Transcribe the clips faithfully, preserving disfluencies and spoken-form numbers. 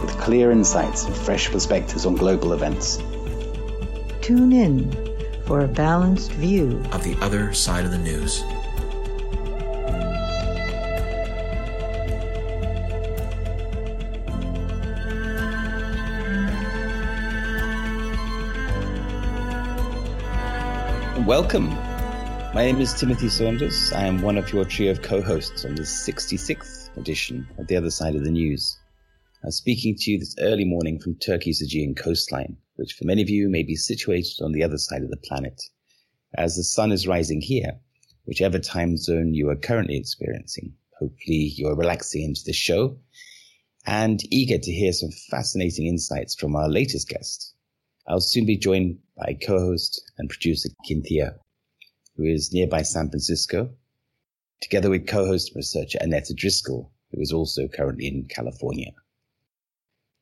With clear insights and fresh perspectives on global events. Tune in for a balanced view of the other side of the news. Welcome. My name is Timothy Saunders. I am one of your trio of co-hosts on the sixty-sixth edition of The Other Side of the News. I'm speaking to you this early morning from Turkey's Aegean coastline, which for many of you may be situated on the other side of the planet. As the sun is rising here, whichever time zone you are currently experiencing, hopefully you're relaxing into the show and eager to hear some fascinating insights from our latest guest. I'll soon be joined by co-host and producer Kynthia, who is nearby San Francisco, together with co-host and researcher Annette Driscoll, who is also currently in California.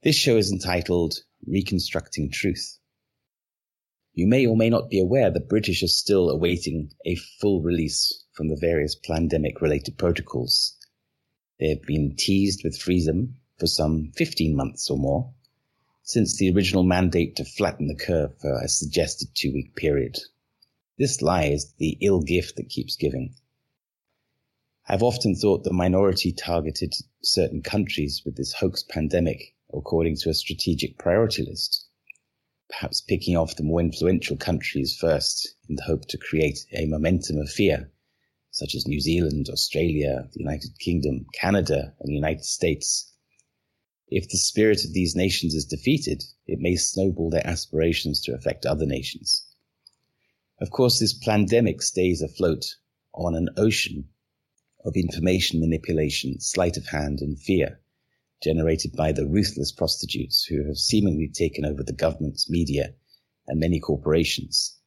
This show is entitled Reconstructing Truth. You may or may not be aware the British are still awaiting a full release from the various pandemic-related protocols. They have been teased with freedom for some fifteen months or more, since the original mandate to flatten the curve for a suggested two-week period. This lie is the ill gift that keeps giving. I've often thought the minority targeted certain countries with this hoax pandemic according to a strategic priority list, perhaps picking off the more influential countries first in the hope to create a momentum of fear, such as New Zealand, Australia, the United Kingdom, Canada, and the United States. If the spirit of these nations is defeated, it may snowball their aspirations to affect other nations. Of course, this pandemic stays afloat on an ocean of information manipulation, sleight of hand, and fear generated by the ruthless prostitutes who have seemingly taken over the government's media and many corporations,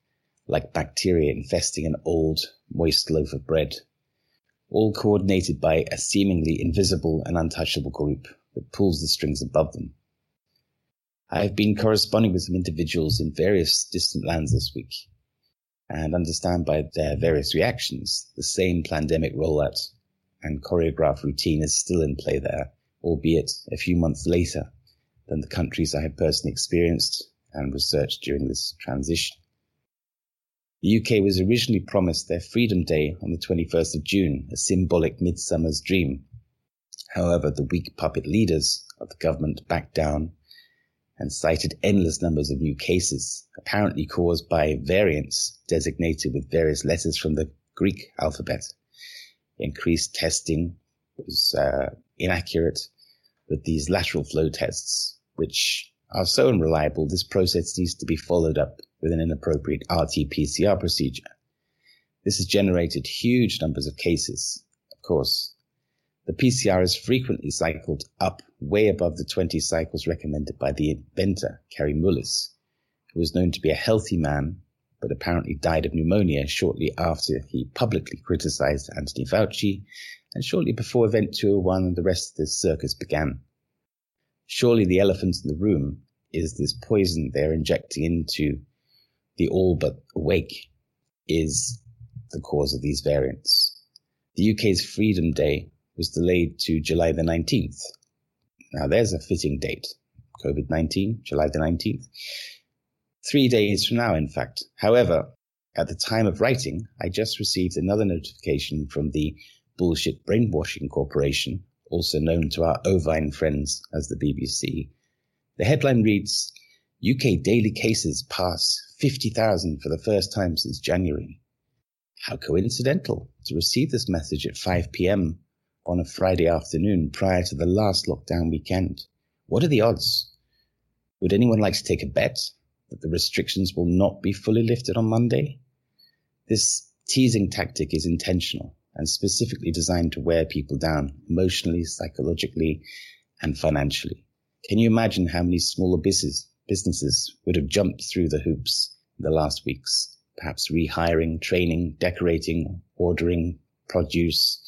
like bacteria infesting an old, moist loaf of bread, all coordinated by a seemingly invisible and untouchable group that pulls the strings above them. I have been corresponding with some individuals in various distant lands this week, and understand by their various reactions, the same pandemic rollout and choreographed routine is still in play there, albeit a few months later than the countries I have personally experienced and researched during this transition. The U K was originally promised their Freedom Day on the twenty-first of June, a symbolic midsummer's dream. However, the weak puppet leaders of the government backed down and cited endless numbers of new cases, apparently caused by variants designated with various letters from the Greek alphabet. Increased testing was uh, inaccurate with these lateral flow tests, which are so unreliable, this process needs to be followed up with an inappropriate R T P C R procedure. This has generated huge numbers of cases, of course. The P C R is frequently cycled up way above the twenty cycles recommended by the inventor, Kerry Mullis, who was known to be a healthy man, but apparently died of pneumonia shortly after he publicly criticized Anthony Fauci, and shortly before Event two oh one and the rest of this circus began. Surely the elephant in the room is this poison they're injecting into the all but awake is the cause of these variants. The U K's Freedom Day was delayed to July the nineteenth. Now there's a fitting date. COVID nineteen, July the nineteenth. Three days from now, in fact. However, at the time of writing, I just received another notification from the Bullshit Brainwashing Corporation, also known to our ovine friends as the B B C. The headline reads, U K daily cases pass fifty thousand for the first time since January. How coincidental to receive this message at five p.m. on a Friday afternoon prior to the last lockdown weekend. What are the odds? Would anyone like to take a bet that the restrictions will not be fully lifted on Monday? This teasing tactic is intentional and specifically designed to wear people down emotionally, psychologically, and financially. Can you imagine how many smaller businesses businesses would have jumped through the hoops in the last weeks, perhaps rehiring, training, decorating, ordering produce,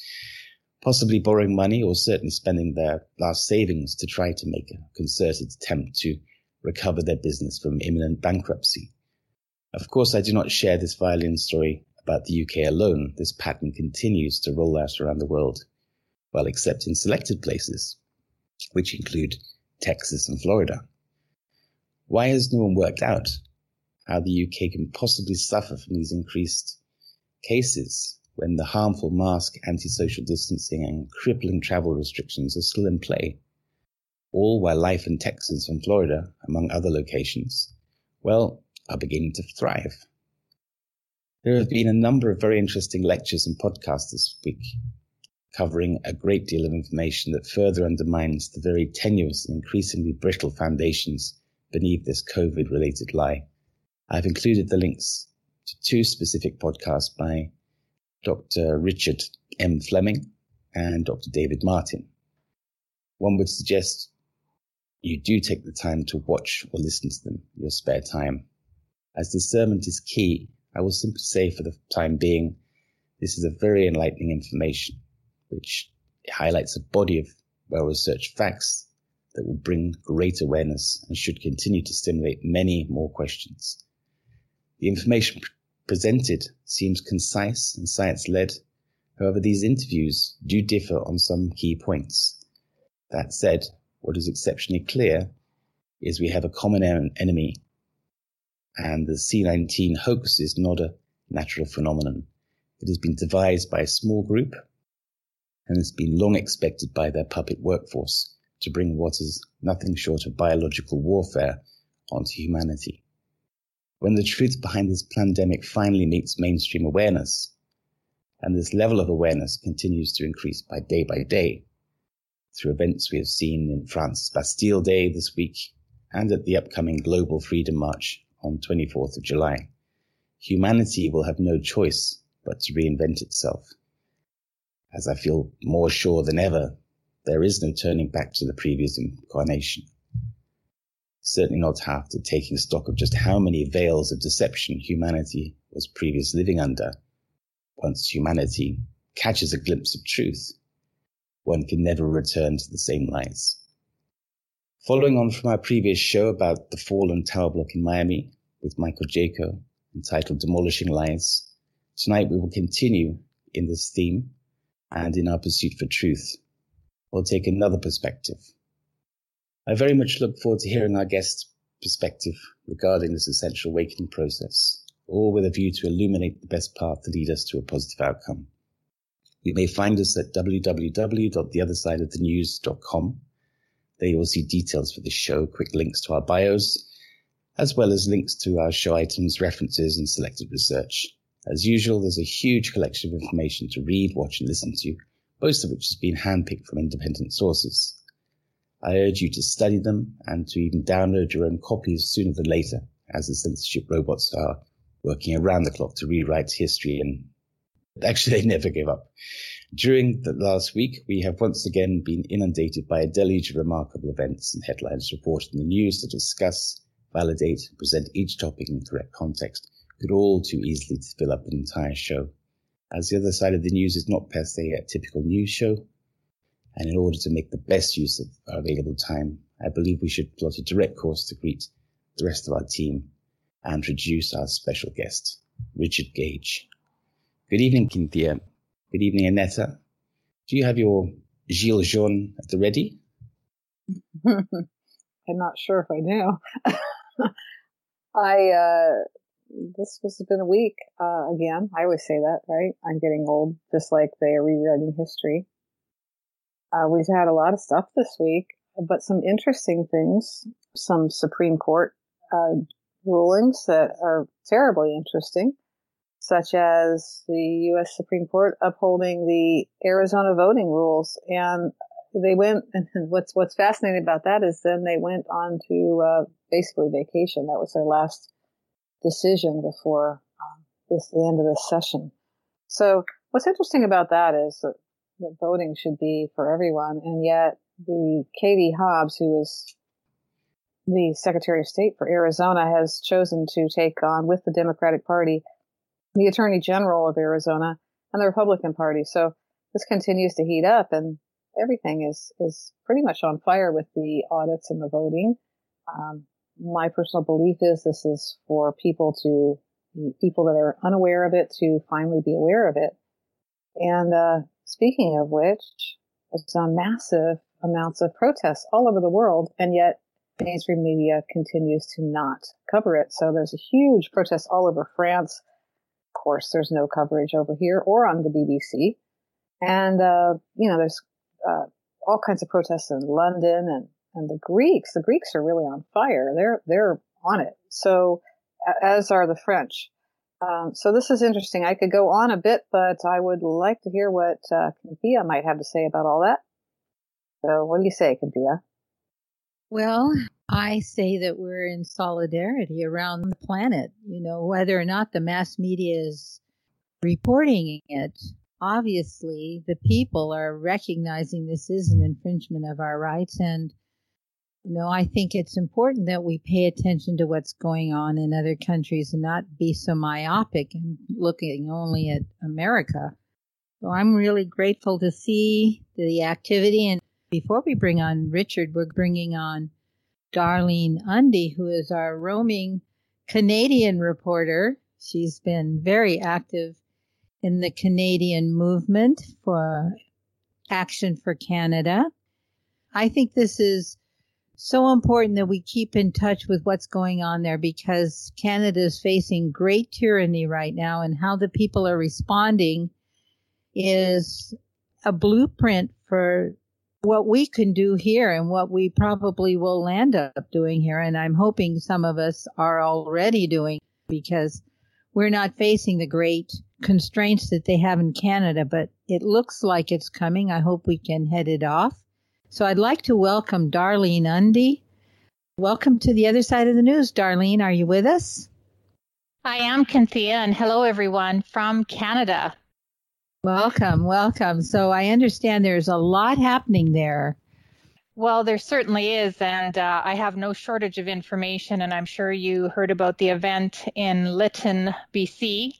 possibly borrowing money or certainly spending their last savings to try to make a concerted attempt to recover their business from imminent bankruptcy. Of course, I do not share this violin story about the U K alone. This pattern continues to roll out around the world, well, except in selected places, which include Texas and Florida. Why has no one worked out how the U K can possibly suffer from these increased cases when the harmful mask, anti-social distancing and crippling travel restrictions are still in play? All while life in Texas and Florida, among other locations, well, are beginning to thrive. There have been a number of very interesting lectures and podcasts this week, covering a great deal of information that further undermines the very tenuous and increasingly brittle foundations beneath this COVID-related lie. I've included the links to two specific podcasts by Doctor Richard M. Fleming and Doctor David Martin. One would suggest you do take the time to watch or listen to them in your spare time. As discernment is key, I will simply say for the time being, this is a very enlightening information, which highlights a body of well-researched facts that will bring great awareness and should continue to stimulate many more questions. The information presented seems concise and science-led. However, these interviews do differ on some key points. That said, what is exceptionally clear is we have a common enemy, and the C nineteen hoax is not a natural phenomenon. It has been devised by a small group and has been long expected by their puppet workforce to bring what is nothing short of biological warfare onto humanity. When the truth behind this pandemic finally meets mainstream awareness, and this level of awareness continues to increase by day by day, through events we have seen in France's Bastille Day this week, and at the upcoming Global Freedom March on twenty-fourth of July, humanity will have no choice but to reinvent itself. As I feel more sure than ever, there is no turning back to the previous incarnation. Certainly not after taking stock of just how many veils of deception humanity was previously living under. Once humanity catches a glimpse of truth, one can never return to the same lies. Following on from our previous show about the fallen tower block in Miami with Michael Jaco, entitled Demolishing Lies, tonight we will continue in this theme and in our pursuit for truth. We'll take another perspective. I very much look forward to hearing our guest's perspective regarding this essential awakening process, all with a view to illuminate the best path to lead us to a positive outcome. You may find us at w w w dot the other side of the news dot com. There you will see details for the show, quick links to our bios, as well as links to our show items, references, and selected research. As usual, there's a huge collection of information to read, watch, and listen to, most of which has been handpicked from independent sources. I urge you to study them and to even download your own copies sooner than later, as the censorship robots are working around the clock to rewrite history, and actually they never give up. During the last week, we have once again been inundated by a deluge of remarkable events and headlines reported in the news to discuss, validate, and present each topic in correct context, could all too easily fill up an entire show. As The Other Side of the News is not per se a typical news show, and in order to make the best use of our available time, I believe we should plot a direct course to greet the rest of our team and introduce our special guest, Richard Gage. Good evening, Kynthia. Good evening, Annette. Do you have your Gilets jaunes at the ready? I'm not sure if I do. I, uh... This has been a week, uh, again. I always say that, right? I'm getting old, just like they are rewriting history. Uh, we've had a lot of stuff this week, but some interesting things. Some Supreme Court uh, rulings that are terribly interesting, such as the U S Supreme Court upholding the Arizona voting rules. And they went, and what's, what's fascinating about that is then they went on to uh, basically vacation. That was their last decision before um, this, the end of this session. So what's interesting about that is that, that voting should be for everyone. And yet the Katie Hobbs, who is the Secretary of State for Arizona, has chosen to take on with the Democratic Party the Attorney General of Arizona and the Republican Party. So this continues to heat up, and everything is, is pretty much on fire with the audits and the voting. Um, my personal belief is this is for people to, people that are unaware of it to finally be aware of it. And uh, speaking of which, it's on massive amounts of protests all over the world, and yet mainstream media continues to not cover it. So there's a huge protest all over France. Of course, there's no coverage over here or on the B B C. And, uh, you know, there's uh, all kinds of protests in London and, and the Greeks. The Greeks are really on fire. They're they're on it. So, as are the French. Um, so this is interesting. I could go on a bit, but I would like to hear what uh, Kynthia might have to say about all that. So what do you say, Kynthia? Well, I say that we're in solidarity around the planet. You know, whether or not the mass media is reporting it, obviously the people are recognizing this is an infringement of our rights. And, you know, I think it's important that we pay attention to what's going on in other countries and not be so myopic and looking only at America. So I'm really grateful to see the activity. And before we bring on Richard, we're bringing on Darlene Undy, who is our roaming Canadian reporter. She's been very active in the Canadian movement for Action for Canada. I think this is so important that we keep in touch with what's going on there, because Canada is facing great tyranny right now, and how the people are responding is a blueprint for what we can do here and what we probably will land up doing here. And I'm hoping some of us are already doing, because we're not facing the great constraints that they have in Canada, but it looks like it's coming. I hope we can head it off. So I'd like to welcome Darlene Undy. Welcome to The Other Side of the News, Darlene. Are you with us? I am, Kynthia, and hello, everyone from Canada. Welcome, welcome. So I understand there's a lot happening there. Well, there certainly is, and uh, I have no shortage of information, and I'm sure you heard about the event in Lytton, B C,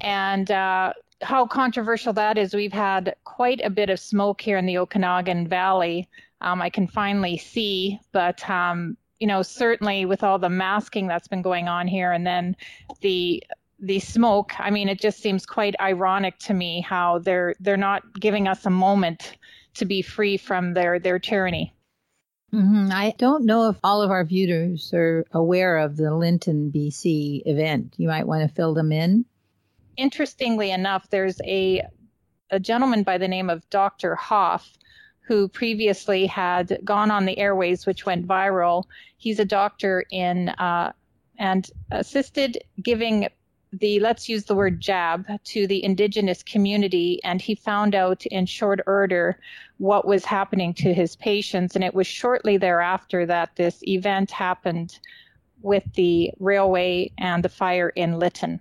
and uh, how controversial that is. We've had quite a bit of smoke here in the Okanagan Valley. Um, I can finally see, but um, you know, certainly with all the masking that's been going on here, and then the the smoke, I mean, it just seems quite ironic to me how they're they're not giving us a moment to be free from their, their tyranny. Mm-hmm. I don't know if all of our viewers are aware of the Lytton, B C event. You might want to fill them in. Interestingly enough, there's a a gentleman by the name of Doctor Hoff, who previously had gone on the airways, which went viral. He's a doctor in uh, and assisted giving the, let's use the word jab, to the indigenous community, and he found out in short order what was happening to his patients, and it was shortly thereafter that this event happened with the railway and the fire in Lytton.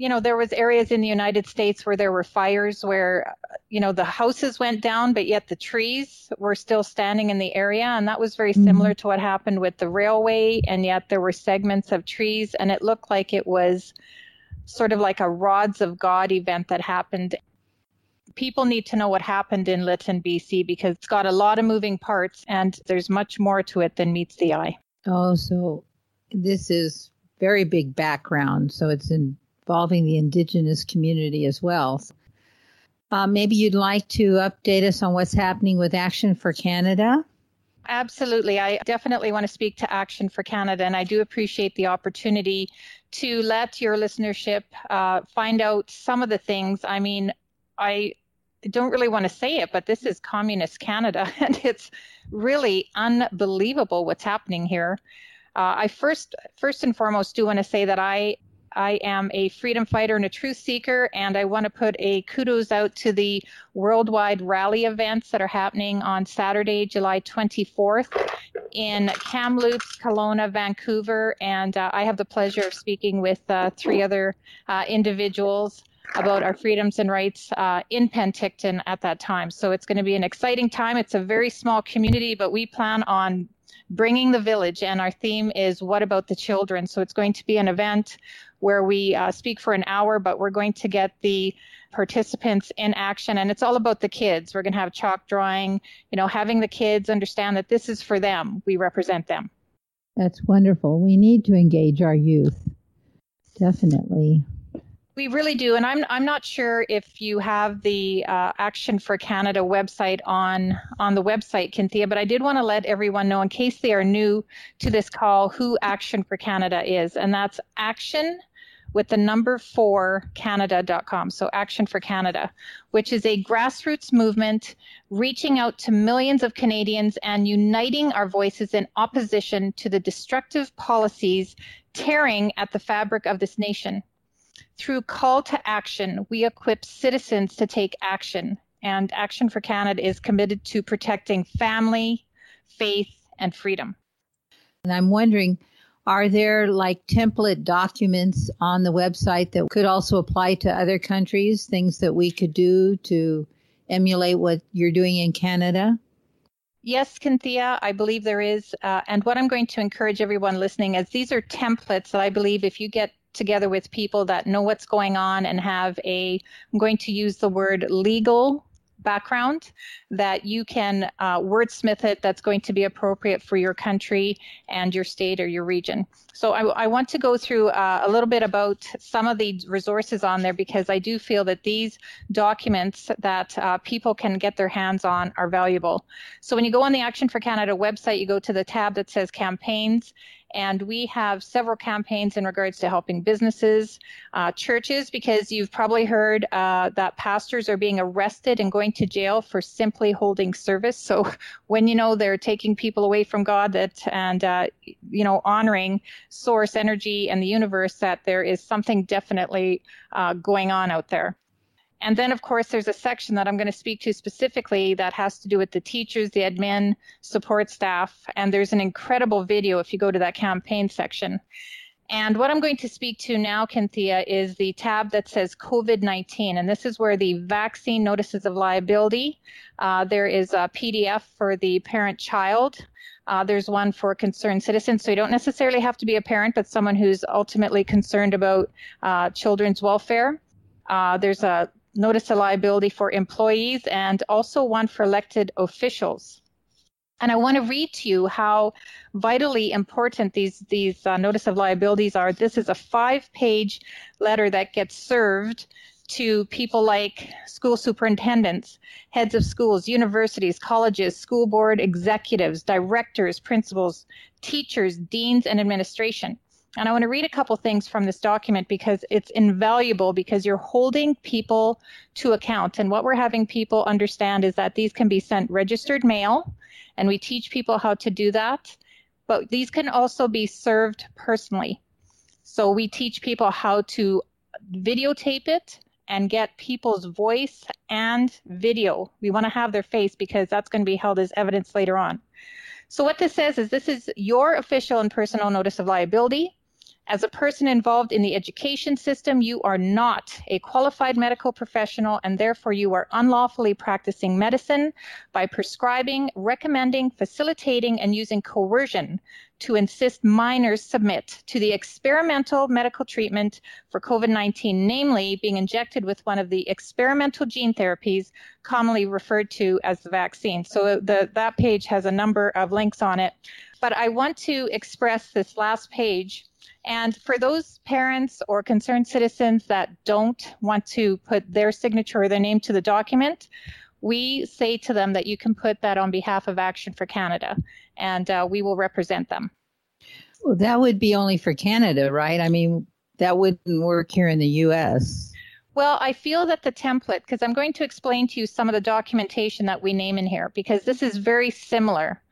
You know, there was areas in the United States where there were fires where, you know, the houses went down, but yet the trees were still standing in the area. And that was very mm-hmm. similar to what happened with the railway. And yet there were segments of trees, and it looked like it was sort of like a Rods of God event that happened. People need to know what happened in Lytton, B C, because it's got a lot of moving parts, and there's much more to it than meets the eye. Oh, so this is very big background. So it's in involving the indigenous community as well. Uh, maybe you'd like to update us on what's happening with Action for Canada? Absolutely. I definitely want to speak to Action for Canada, and I do appreciate the opportunity to let your listenership uh, find out some of the things. I mean, I don't really want to say it, but this is communist Canada, and it's really unbelievable what's happening here. Uh, I first, first and foremost, do want to say that I, I am a freedom fighter and a truth seeker, and I want to put a kudos out to the worldwide rally events that are happening on Saturday, July twenty-fourth in Kamloops, Kelowna, Vancouver, and uh, I have the pleasure of speaking with uh, three other uh, individuals about our freedoms and rights uh, in Penticton at that time. So it's going to be an exciting time. It's a very small community, but we plan on bringing the village, and our theme is What About the Children? So it's going to be an event where we uh, speak for an hour, but we're going to get the participants in action, and it's all about the kids. We're going to have chalk drawing, you know, having the kids understand that this is for them. We represent them. That's wonderful. We need to engage our youth. Definitely. We really do, and I'm I'm not sure if you have the uh, Action for Canada website on on the website, Kynthia, but I did want to let everyone know, in case they are new to this call, who Action for Canada is, and that's action with the number four Canada dot com. So Action for Canada, which is a grassroots movement reaching out to millions of Canadians and uniting our voices in opposition to the destructive policies tearing at the fabric of this nation. Through call to action, we equip citizens to take action, and Action for Canada is committed to protecting family, faith, and freedom. And I'm wondering, are there like template documents on the website that could also apply to other countries, things that we could do to emulate what you're doing in Canada? Yes, Kynthia, I believe there is. Uh, and what I'm going to encourage everyone listening is these are templates that I believe if you get together with people that know what's going on and have a, I'm going to use the word legal background, that you can uh, wordsmith it that's going to be appropriate for your country and your state or your region. So I, I want to go through uh, a little bit about some of the resources on there, because I do feel that these documents that uh, people can get their hands on are valuable. So when you go on the Action for Canada website, you go to the tab that says campaigns. And we have several campaigns in regards to helping businesses, uh, churches, because you've probably heard uh, that pastors are being arrested and going to jail for simply holding service. So when you know they're taking people away from God that, and, uh, you know, honoring source energy and the universe, that there is something definitely uh, going on out there. And then, of course, there's a section that I'm going to speak to specifically that has to do with the teachers, the admin, support staff, and there's an incredible video if you go to that campaign section. And what I'm going to speak to now, Kynthia, is the tab that says COVID nineteen, and this is where the vaccine notices of liability. Uh, there is a P D F for the parent-child. Uh, there's one for concerned citizens, so you don't necessarily have to be a parent, but someone who's ultimately concerned about uh, children's welfare. Uh, there's a notice of liability for employees, and also one for elected officials. And I want to read to you how vitally important these these uh, notice of liabilities are. This is a five-page letter that gets served to people like school superintendents, heads of schools, universities, colleges, school board executives, directors, principals, teachers, deans, and administration. And I want to read a couple things from this document because it's invaluable, because you're holding people to account. And what we're having people understand is that these can be sent registered mail, and we teach people how to do that. But these can also be served personally. So we teach people how to videotape it and get people's voice and video. We want to have their face because that's going to be held as evidence later on. So what this says is this is your official and personal notice of liability. As a person involved in the education system, you are not a qualified medical professional, and therefore you are unlawfully practicing medicine by prescribing, recommending, facilitating, and using coercion to insist minors submit to the experimental medical treatment for COVID nineteen, namely being injected with one of the experimental gene therapies commonly referred to as the vaccine. So the, that page has a number of links on it. But I want to express this last page. And for those parents or concerned citizens that don't want to put their signature or their name to the document, we say to them that you can put that on behalf of Action for Canada, and uh, we will represent them. Well, that would be only for Canada, right? I mean, that wouldn't work here in the U S. Well, I feel that the template, because I'm going to explain to you some of the documentation that we name in here, because this is very similar.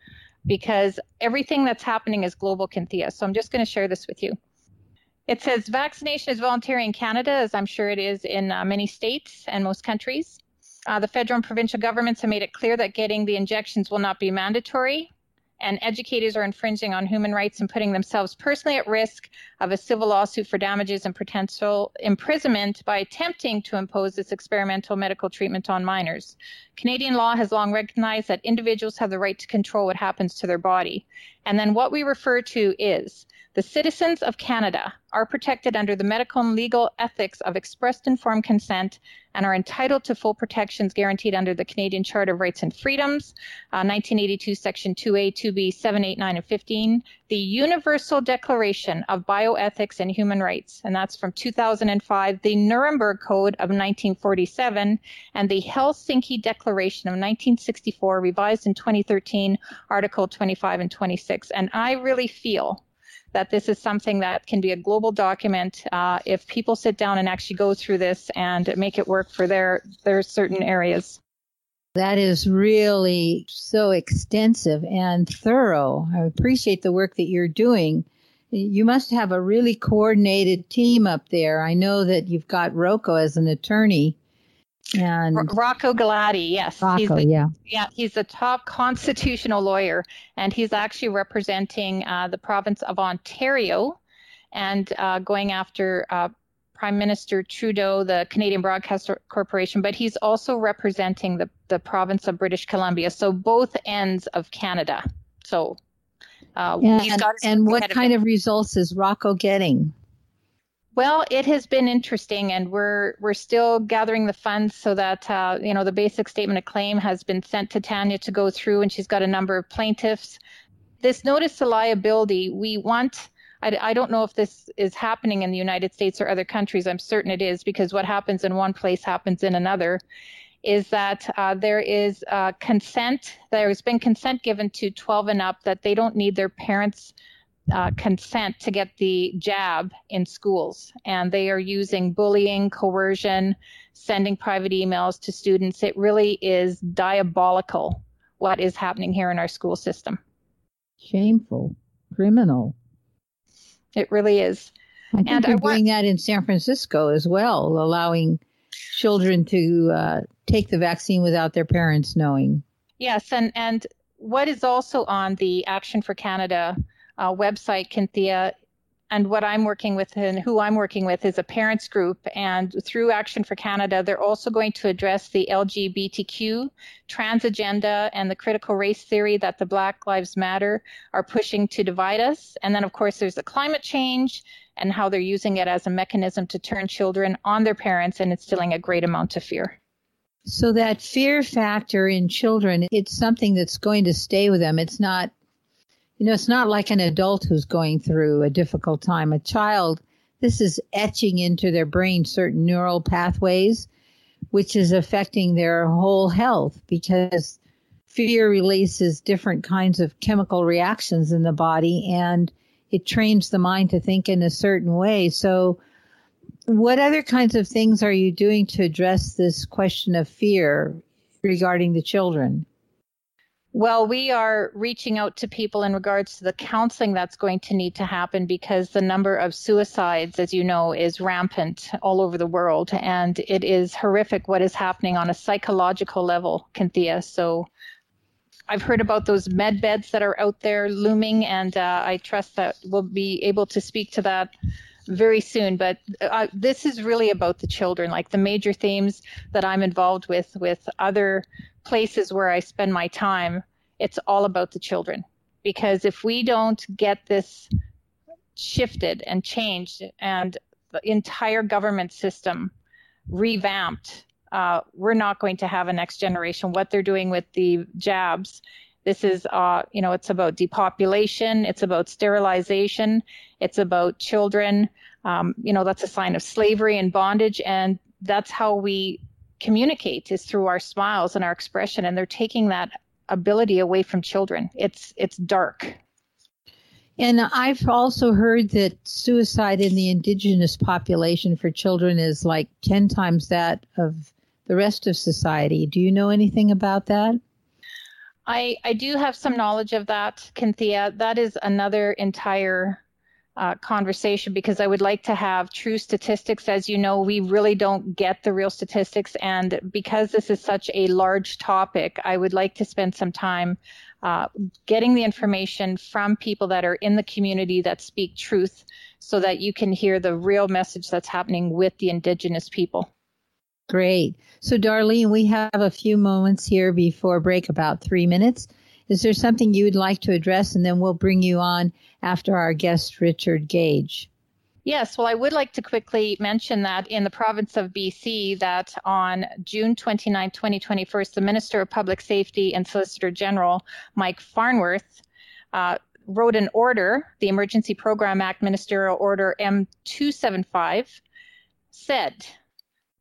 because everything that's happening is global, Kynthia. So I'm just going to share this with you. It says vaccination is voluntary in Canada, as I'm sure it is in uh, many states and most countries. Uh, the federal and provincial governments have made it clear that getting the injections will not be mandatory, and educators are infringing on human rights and putting themselves personally at risk of a civil lawsuit for damages and potential imprisonment by attempting to impose this experimental medical treatment on minors. Canadian law has long recognized that individuals have the right to control what happens to their body. And then what we refer to is the citizens of Canada are protected under the medical and legal ethics of expressed informed consent and are entitled to full protections guaranteed under the Canadian Charter of Rights and Freedoms, uh, nineteen eighty-two, Section two A, two B, seven, eight, nine, and fifteen, the Universal Declaration of Bioethics and Human Rights, and that's from two thousand five, the Nuremberg Code of nineteen forty-seven, and the Helsinki Declaration of nineteen sixty-four, revised in twenty thirteen, Article twenty-five and twenty-six. And I really feel that this is something that can be a global document uh, if people sit down and actually go through this and make it work for their, their certain areas. That is really so extensive and thorough. I appreciate the work that you're doing. You must have a really coordinated team up there. I know that you've got Rocco as an attorney. And R- Rocco Galati, yes. Rocco, he's the, yeah. Yeah, he's a top constitutional lawyer, and he's actually representing uh, the province of Ontario and uh, going after uh, Prime Minister Trudeau, the Canadian Broadcast Corporation, but he's also representing the, the province of British Columbia, so both ends of Canada. So uh, and, he's got And what kind of results is Rocco getting? Well, it has been interesting, and we're we're still gathering the funds so that, uh, you know, the basic statement of claim has been sent to Tanya to go through, and she's got a number of plaintiffs. This notice of liability, we want, I, I don't know if this is happening in the United States or other countries. I'm certain it is, because what happens in one place happens in another, is that uh, there is uh, consent. There has been consent given to twelve and up that they don't need their parents' Uh, consent to get the jab in schools, and they are using bullying, coercion, sending private emails to students. It really is diabolical what is happening here in our school system. Shameful, criminal. It really is. I think and they're I wa- doing that in San Francisco as well, allowing children to uh, take the vaccine without their parents knowing. Yes, and, and what is also on the Action for Canada Uh, website, Kynthia, and what I'm working with and who I'm working with is a parents group, and through Action for Canada, they're also going to address the L G B T Q, trans agenda, and the critical race theory that the Black Lives Matter are pushing to divide us. And then, of course, there's the climate change and how they're using it as a mechanism to turn children on their parents and instilling a great amount of fear. So that fear factor in children, it's something that's going to stay with them. It's not You know, it's not like an adult who's going through a difficult time. A child, this is etching into their brain certain neural pathways, which is affecting their whole health, because fear releases different kinds of chemical reactions in the body, and it trains the mind to think in a certain way. So what other kinds of things are you doing to address this question of fear regarding the children? Well, we are reaching out to people in regards to the counseling that's going to need to happen, because the number of suicides, as you know, is rampant all over the world. And it is horrific what is happening on a psychological level, Kynthia. So I've heard about those med beds that are out there looming, and uh, I trust that we'll be able to speak to that very soon. But uh, this is really about the children, like the major themes that I'm involved with, with other places where I spend my time. It's all about the children, because if we don't get this shifted and changed and the entire government system revamped, uh, we're not going to have a next generation. What they're doing with the jabs, this is, uh, you know, it's about depopulation, it's about sterilization, it's about children. Um, you know, that's a sign of slavery and bondage, and that's how we communicate, is through our smiles and our expression, and they're taking that ability away from children. It's it's dark. And I've also heard that suicide in the indigenous population for children is like ten times that of the rest of society. Do you know anything about that? I, I do have some knowledge of that, Kynthia. That is another entire uh, conversation, because I would like to have true statistics. As you know, we really don't get the real statistics. And because this is such a large topic, I would like to spend some time uh, getting the information from people that are in the community that speak truth, so that you can hear the real message that's happening with the Indigenous people. Great. So, Darlene, we have a few moments here before break, about three minutes. Is there something you would like to address? And then we'll bring you on after our guest, Richard Gage. Yes. Well, I would like to quickly mention that in the province of B C, that on June twenty-ninth, twenty twenty-one, the Minister of Public Safety and Solicitor General, Mike Farnworth, uh, wrote an order, the Emergency Program Act, Ministerial Order M two seventy-five, said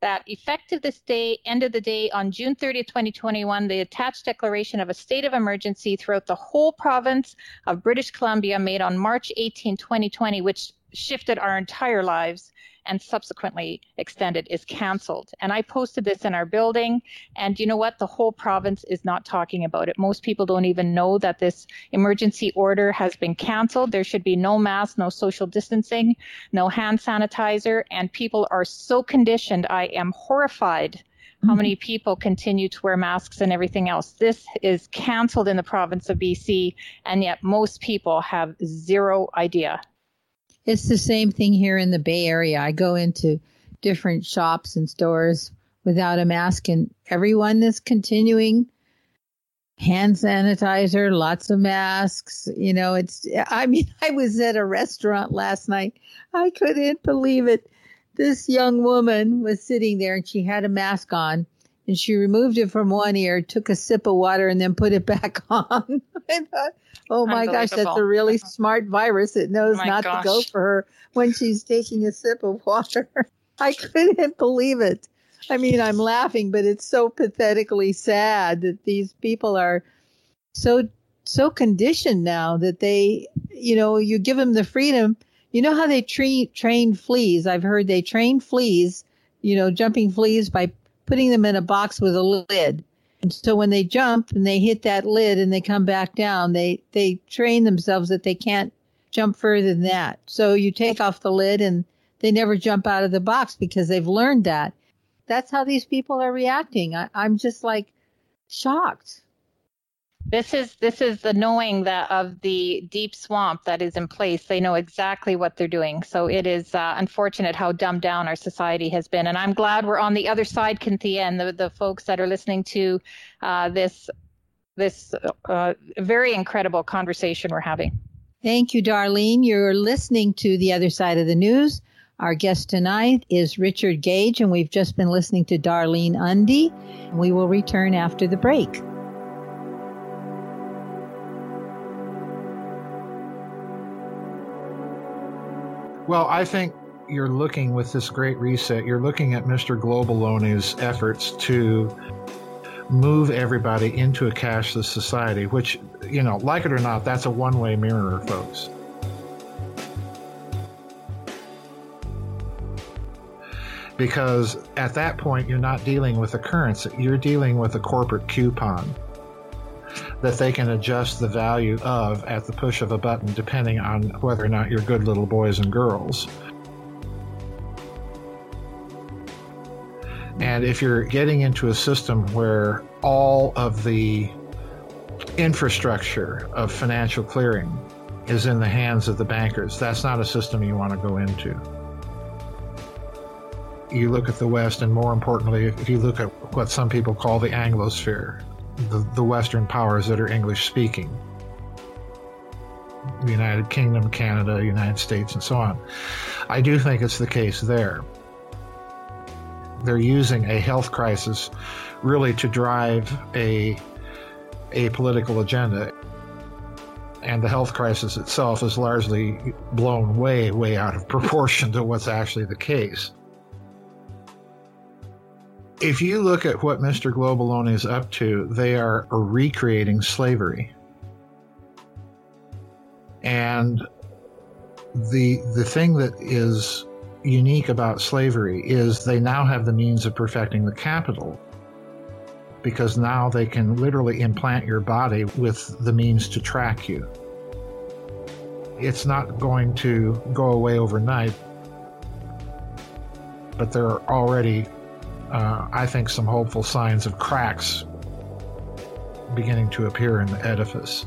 that effective this day, end of the day on June thirtieth, twenty twenty-one, the attached declaration of a state of emergency throughout the whole province of British Columbia made on March eighteenth, twenty twenty, which shifted our entire lives and subsequently extended, is canceled. And I posted this in our building, and you know what? The whole province is not talking about it. Most people don't even know that this emergency order has been canceled. There should be no masks, no social distancing, no hand sanitizer, and people are so conditioned. I am horrified how many people continue to wear masks and everything else. This is canceled in the province of B C, and yet most people have zero idea. It's the same thing here in the Bay Area. I go into different shops and stores without a mask, and everyone is continuing hand sanitizer, lots of masks. You know, it's, I mean, I was at a restaurant last night. I couldn't believe it. This young woman was sitting there and she had a mask on, and she removed it from one ear, took a sip of water, and then put it back on. I thought, oh my gosh, that's a really smart virus. It knows oh not gosh. to go for her when she's taking a sip of water. I couldn't believe it. I mean, I'm laughing, but it's so pathetically sad that these people are so, so conditioned now that they, you know, you give them the freedom. You know how they tra- train fleas? I've heard they train fleas, you know, jumping fleas by putting them in a box with a lid. And so when they jump and they hit that lid and they come back down, they, they train themselves that they can't jump further than that. So you take off the lid and they never jump out of the box because they've learned that. That's how these people are reacting. I, I'm just like shocked. This is this is the knowing that of the deep swamp that is in place. They know exactly what they're doing. So it is uh, unfortunate how dumbed down our society has been. And I'm glad we're on the other side, Kynthia, and the, the folks that are listening to uh, this this uh, very incredible conversation we're having. Thank you, Darlene. You're listening to The Other Side of the News. Our guest tonight is Richard Gage, and we've just been listening to Darlene Undy. We will return after the break. Well, I think you're looking with this great reset, you're looking at Mister Globalone's efforts to move everybody into a cashless society, which, you know, like it or not, that's a one-way mirror, folks. Because at that point, you're not dealing with a currency, you're dealing with a corporate coupon that they can adjust the value of at the push of a button, depending on whether or not you're good little boys and girls. And if you're getting into a system where all of the infrastructure of financial clearing is in the hands of the bankers, that's not a system you want to go into. You look at the West, and more importantly, if you look at what some people call the Anglosphere, The, the Western powers that are English-speaking, the United Kingdom, Canada, United States, and so on. I do think it's the case there. They're using a health crisis really to drive a, a political agenda, and the health crisis itself is largely blown way, way out of proportion to what's actually the case. If you look at what Mister Globalone is up to, they are recreating slavery. And the the thing that is unique about slavery is they now have the means of perfecting the capital. because now they can literally implant your body with the means to track you. It's not going to go away overnight, but there are already, uh, I think, some hopeful signs of cracks beginning to appear in the edifice.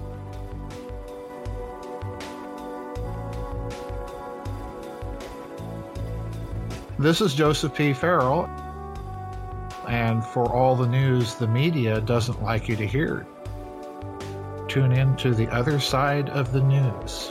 This is Joseph P. Farrell, and for all the news the media doesn't like you to hear, tune in to The Other Side of the News.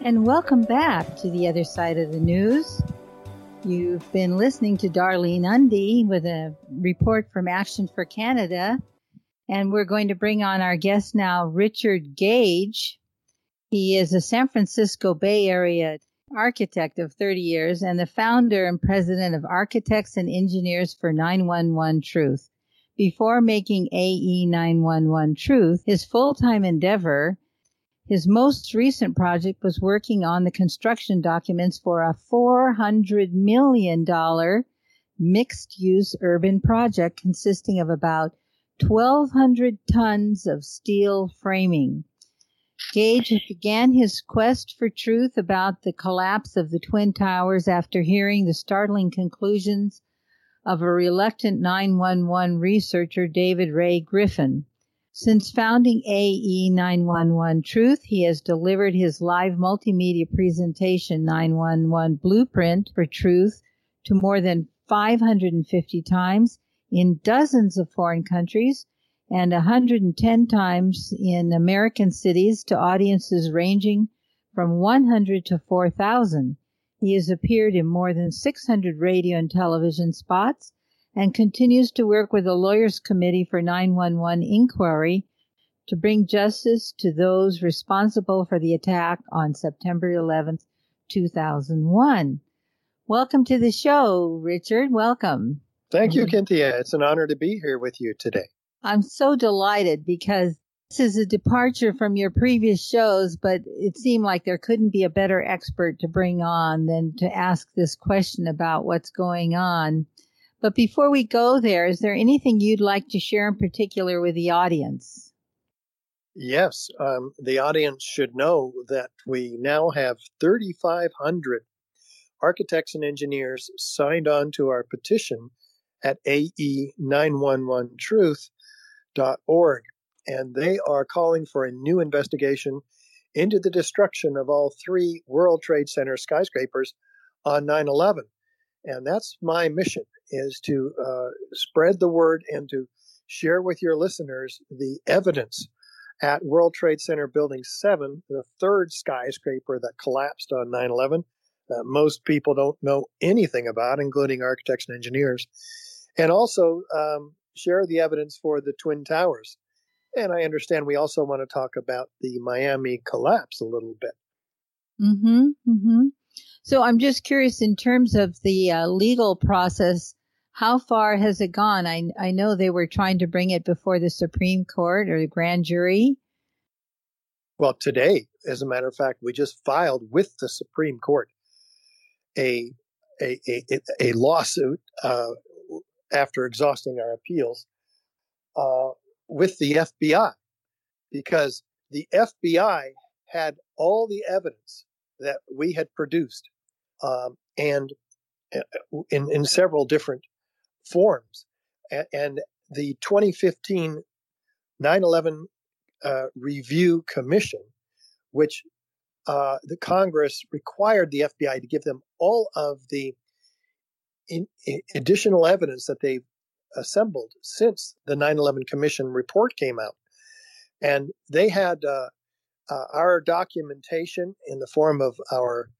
And welcome back to The Other Side of the News. You've been listening to Darlene Undy with a report from Action for Canada. And we're going to bring on our guest now, Richard Gage. He is a San Francisco Bay Area architect of thirty years and the founder and president of Architects and Engineers for nine one one Truth. Before making A E nine one one Truth his full-time endeavor, his most recent project was working on the construction documents for a four hundred million dollars mixed-use urban project consisting of about twelve hundred tons of steel framing. Gage began his quest for truth about the collapse of the Twin Towers after hearing the startling conclusions of a reluctant nine one one researcher, David Ray Griffin. Since founding A E nine one one Truth, he has delivered his live multimedia presentation, nine one one Blueprint for Truth, to more than five hundred fifty times in dozens of foreign countries and one hundred ten times in American cities to audiences ranging from one hundred to four thousand. He has appeared in more than six hundred radio and television spots and continues to work with the Lawyers Committee for nine one one Inquiry to bring justice to those responsible for the attack on September eleventh, two thousand one. Welcome to the show, Richard. Welcome. Thank you, Kynthia. It's an honor to be here with you today. I'm so delighted because this is a departure from your previous shows, but it seemed like there couldn't be a better expert to bring on than to ask this question about what's going on. But before we go there, is there anything you'd like to share in particular with the audience? Yes. Um, the audience should know that we now have three thousand five hundred architects and engineers signed on to our petition at A E nine one one truth dot org, and they are calling for a new investigation into the destruction of all three World Trade Center skyscrapers on nine eleven. And that's my mission, is to uh, spread the word and to share with your listeners the evidence at World Trade Center Building seven, the third skyscraper that collapsed on nine eleven, that most people don't know anything about, including architects and engineers, and also um, share the evidence for the Twin Towers. And I understand we also want to talk about the Miami collapse a little bit. Mm-hmm, mm-hmm. So I'm just curious, in terms of the uh, legal process, how far has it gone? I, I know they were trying to bring it before the Supreme Court or the grand jury. Well, today, as a matter of fact, we just filed with the Supreme Court a a a, a lawsuit uh, after exhausting our appeals uh, with the F B I, because the F B I had all the evidence that we had produced, um, and in, in several different forms. And the twenty fifteen nine eleven uh, Review Commission, which uh, the Congress required the F B I to give them all of the in, in additional evidence that they've assembled since the nine eleven Commission report came out. And they had uh, Uh, our documentation in the form of our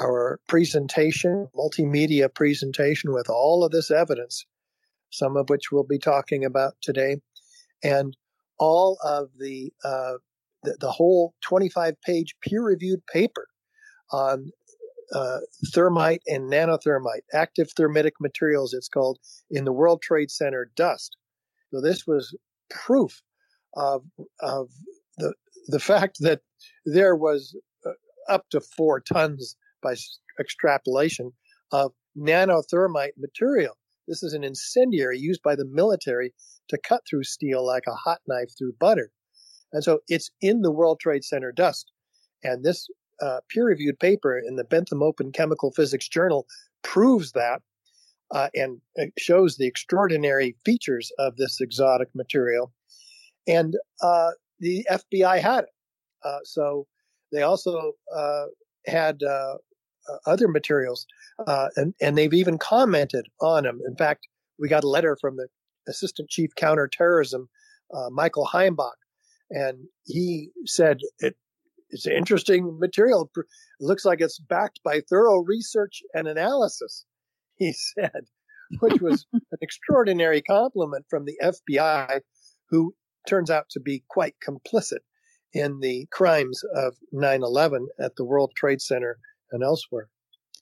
our presentation, multimedia presentation with all of this evidence, some of which we'll be talking about today, and all of the uh, the, the whole twenty-five page peer-reviewed paper on uh, thermite and nanothermite, active thermitic materials, it's called, in the World Trade Center dust. So this was proof of of the the fact that there was up to four tons by extrapolation of nanothermite material. This is an incendiary used by the military to cut through steel like a hot knife through butter. And so it's in the World Trade Center dust. And this uh, peer-reviewed paper in the Bentham Open Chemical Physics Journal proves that uh, and shows the extraordinary features of this exotic material. And uh, the F B I had it. Uh, so they also uh, had uh, other materials, uh, and, and they've even commented on them. In fact, we got a letter from the Assistant Chief Counterterrorism, uh, Michael Heimbach, and he said it, it's an interesting material. It looks like it's backed by thorough research and analysis, he said, which was an extraordinary compliment from the F B I, who turns out to be quite complicit in the crimes of nine eleven at the World Trade Center and elsewhere.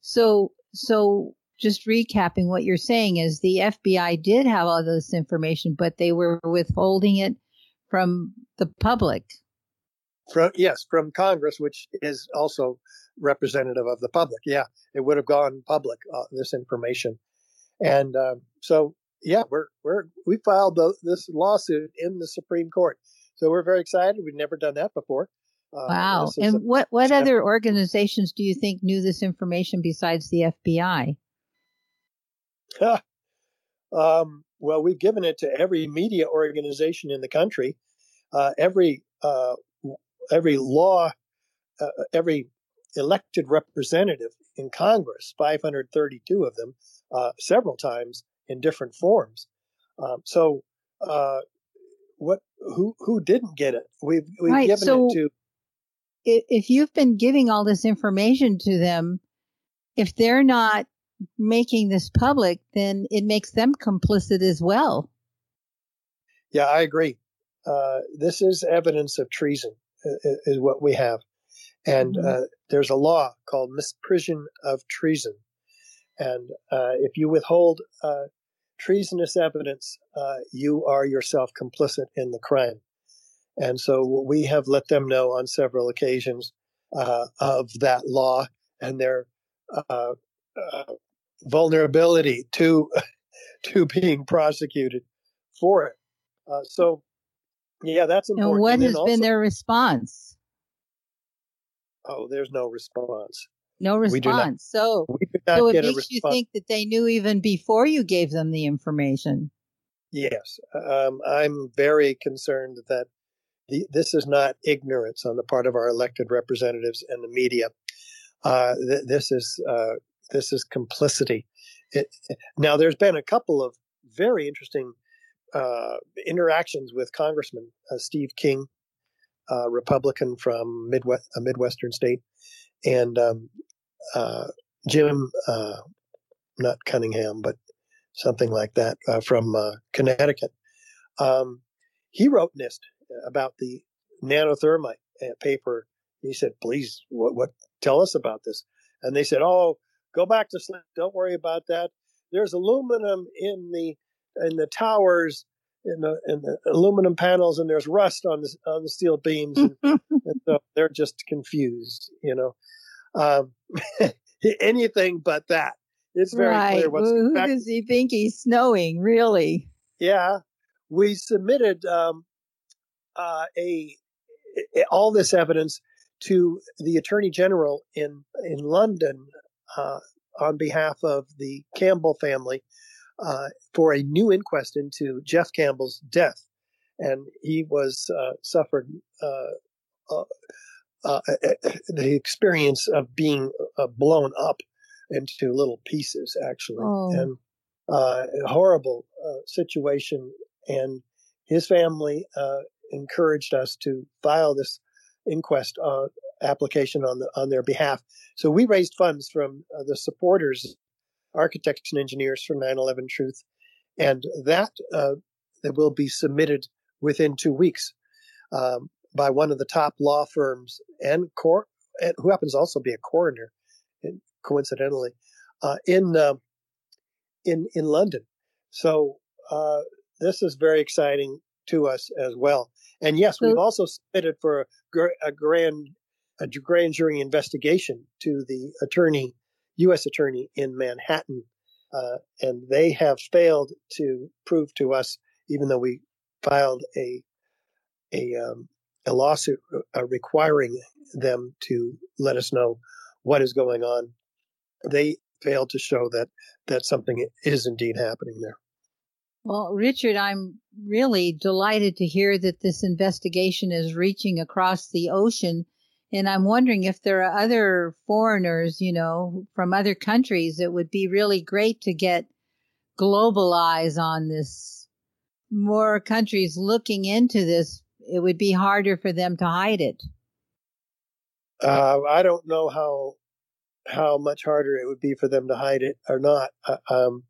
So, so just recapping what you're saying is the F B I did have all this information, but they were withholding it from the public. From, yes, from Congress, which is also representative of the public. Yeah, it would have gone public, uh, this information. And uh, so, yeah, we're we're we filed the, this lawsuit in the Supreme Court. So we're very excited. We've never done that before. Uh, wow. And a, what, what yeah. other organizations do you think knew this information besides the F B I? um, well, we've given it to every media organization in the country, uh, every uh, every law, uh, every elected representative in Congress, five hundred thirty-two of them, uh, several times in different forms. Um, so uh, what who who didn't get it? We've, we've right, given so- it to... If you've been giving all this information to them, if they're not making this public, then it makes them complicit as well. Yeah, I agree. Uh, this is evidence of treason, is what we have. And mm-hmm. uh, there's a law called misprision of treason. And uh, if you withhold uh, treasonous evidence, uh, you are yourself complicit in the crime. And so we have let them know on several occasions uh, of that law and their uh, uh, vulnerability to to being prosecuted for it. Uh, so, yeah, that's important. And what and has also, been their response? Oh, there's no response. No response. We do not, so we do not so get it makes you think that they knew even before you gave them the information. Yes, um, I'm very concerned that The, this is not ignorance on the part of our elected representatives and the media. Uh, th- this is uh, this is complicity. It, it, now, there's been a couple of very interesting uh, interactions with Congressman uh, Steve King, uh, Republican from Midwest, a Midwestern state, and um, uh, Jim, uh, not Cunningham, but something like that uh, from uh, Connecticut. Um, he wrote NIST about the nanothermite paper. He said, please, what, what, tell us about this. And they said, oh, go back to sleep. Don't worry about that. There's aluminum in the, in the towers, in the, in the aluminum panels, and there's rust on the, on the steel beams. And, and so they're just confused, you know, um, anything but that. It's very right. clear. What's well, who back- does he think he's snowing? Really? Yeah. We submitted, um, Uh, a, a all this evidence to the Attorney General in in London uh, on behalf of the Campbell family uh, for a new inquest into Jeff Campbell's death, and he was uh, suffered uh, uh, uh, the experience of being uh, blown up into little pieces, actually, oh. and uh, a horrible uh, situation, and his family. Uh, encouraged us to file this inquest uh, application on the, on their behalf. So we raised funds from uh, the supporters, Architects and Engineers for nine eleven Truth, and that uh, that will be submitted within two weeks. Um, by one of the top law firms and cor- who happens to also be a coroner, coincidentally, uh, in uh, in in London. So uh, this is very exciting to us as well. And yes, we've also submitted for a, gr- a grand a grand jury investigation to the attorney, U S attorney in Manhattan, uh, and they have failed to prove to us, even though we filed a a, um, a lawsuit uh, requiring them to let us know what is going on. They failed to show that that something is indeed happening there. Well, Richard, I'm really delighted to hear that this investigation is reaching across the ocean. And I'm wondering if there are other foreigners, you know, from other countries. It would be really great to get global eyes on this. More countries looking into this, it would be harder for them to hide it. Uh, I don't know how how much harder it would be for them to hide it or not. Uh, um,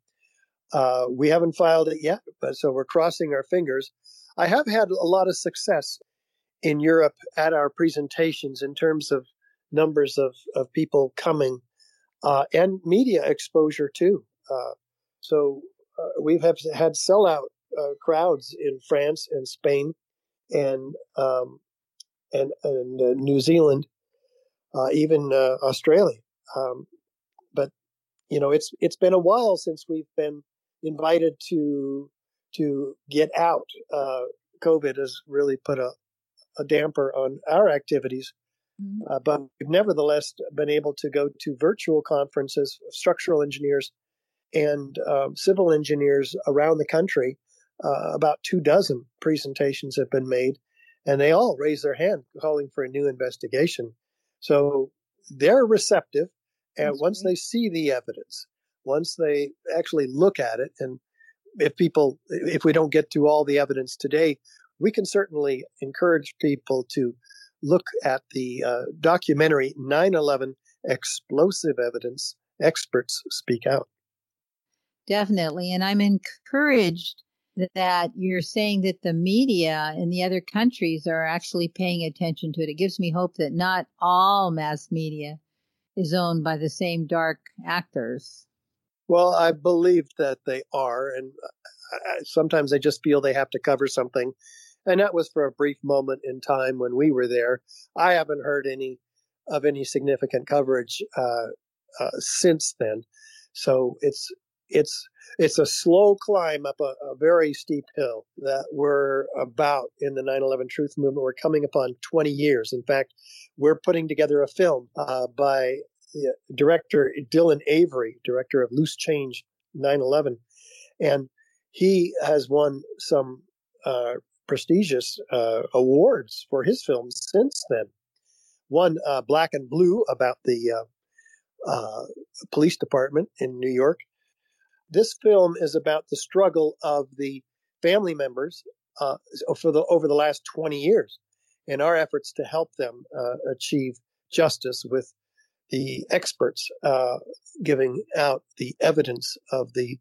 uh, we haven't filed it yet, but so we're crossing our fingers. I have had a lot of success in Europe at our presentations in terms of numbers of, of people coming uh, and media exposure too. Uh, so uh, we've have had sellout uh, crowds in France and Spain and um, and, and uh, New Zealand, uh, even uh, Australia. Um, but you know, it's it's been a while since we've been invited to to get out. Uh, COVID has really put a a damper on our activities, uh, but we've nevertheless been able to go to virtual conferences of structural engineers and um, civil engineers around the country. Uh, about two dozen presentations have been made, and they all raise their hand calling for a new investigation. So they're receptive, and That's once great. They see the evidence, once they actually look at it, and if people, if we don't get to all the evidence today, we can certainly encourage people to look at the uh, documentary nine eleven Explosive Evidence, Experts Speak Out. Definitely. And I'm encouraged that you're saying that the media in the other countries are actually paying attention to it. It gives me hope that not all mass media is owned by the same dark actors. Well, I believe that they are. And sometimes they just feel they have to cover something. And that was for a brief moment in time when we were there. I haven't heard any of any significant coverage uh, uh, since then. So it's it's it's a slow climb up a, a very steep hill that we're about in the nine eleven Truth Movement. We're coming upon twenty years. In fact, we're putting together a film uh, by the director Dylan Avery, director of Loose Change nine eleven, and he has won some Uh, prestigious uh, awards for his films since then. One, uh, Black and Blue, about the uh, uh, police department in New York. This film is about the struggle of the family members uh, for the over the last twenty years and our efforts to help them uh, achieve justice with the experts uh, giving out the evidence of the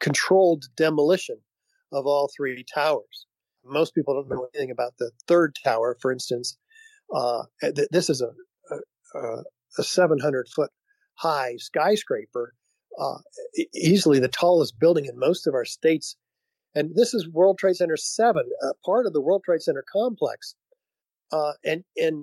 controlled demolition of all three towers. Most people don't know anything about the third tower, for instance. Uh, th- this is a, a, a seven hundred foot high skyscraper, uh, easily the tallest building in most of our states. And this is World Trade Center seven, uh, part of the World Trade Center complex. Uh, and, and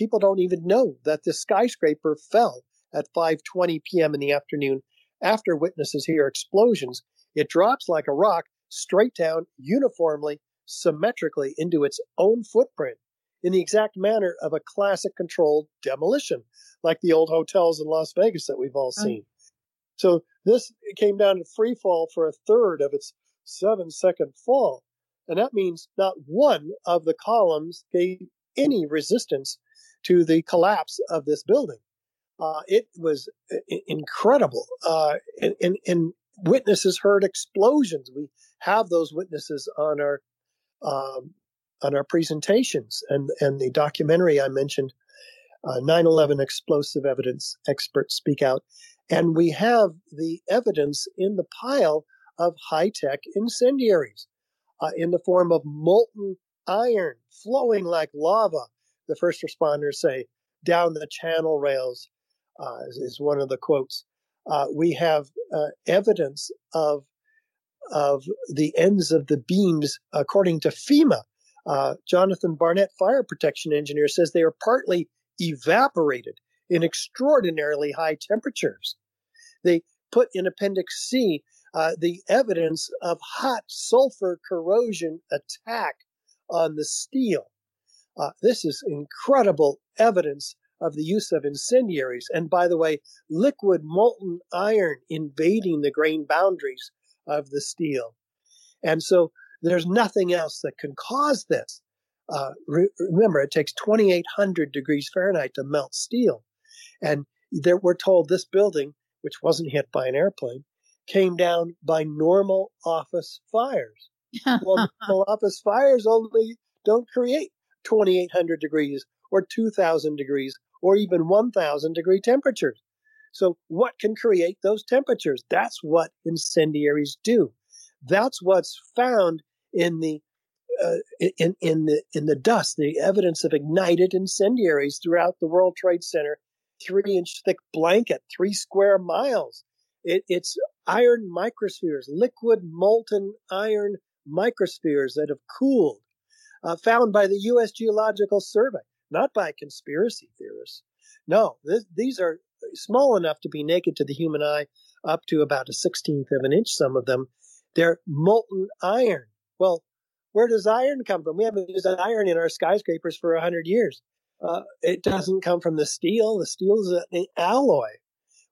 people don't even know that this skyscraper fell at five twenty p.m. in the afternoon after witnesses hear explosions. It drops like a rock straight down uniformly, symmetrically into its own footprint in the exact manner of a classic controlled demolition, like the old hotels in Las Vegas that we've all seen. Oh. So this came down to free fall for a third of its seven-second fall. And that means not one of the columns gave any resistance to the collapse of this building. Uh, it was I- incredible. Uh, and, and, and witnesses heard explosions. We have those witnesses on our Um, on our presentations and, and the documentary I mentioned, uh, nine eleven Explosive Evidence, Experts Speak Out. And we have the evidence in the pile of high-tech incendiaries uh, in the form of molten iron flowing like lava, the first responders say, down the channel rails, uh, is, is one of the quotes. Uh, we have uh, evidence of of the ends of the beams, according to FEMA. Uh, Jonathan Barnett, fire protection engineer, says they are partly evaporated in extraordinarily high temperatures. They put in Appendix C uh, the evidence of hot sulfur corrosion attack on the steel. Uh, this is incredible evidence of the use of incendiaries. And by the way, liquid molten iron invading the grain boundaries of the steel. And so there's nothing else that can cause this. Uh, re- remember, it takes twenty-eight hundred degrees Fahrenheit to melt steel. And there, we're told this building, which wasn't hit by an airplane, came down by normal office fires. Well, normal office fires only don't create twenty-eight hundred degrees or two thousand degrees or even one thousand degree temperatures. So what can create those temperatures? That's what incendiaries do. That's what's found in the uh, in in the in the dust, the evidence of ignited incendiaries throughout the World Trade Center, three-inch thick blanket, three square miles. It, it's iron microspheres, liquid molten iron microspheres that have cooled, uh, found by the U S Geological Survey, not by conspiracy theorists. No, this, these are small enough to be naked to the human eye, up to about a sixteenth of an inch, some of them. They're molten iron. Well, where does iron come from? We haven't used iron in our skyscrapers for one hundred years. Uh, it doesn't come from the steel. The steel is an alloy.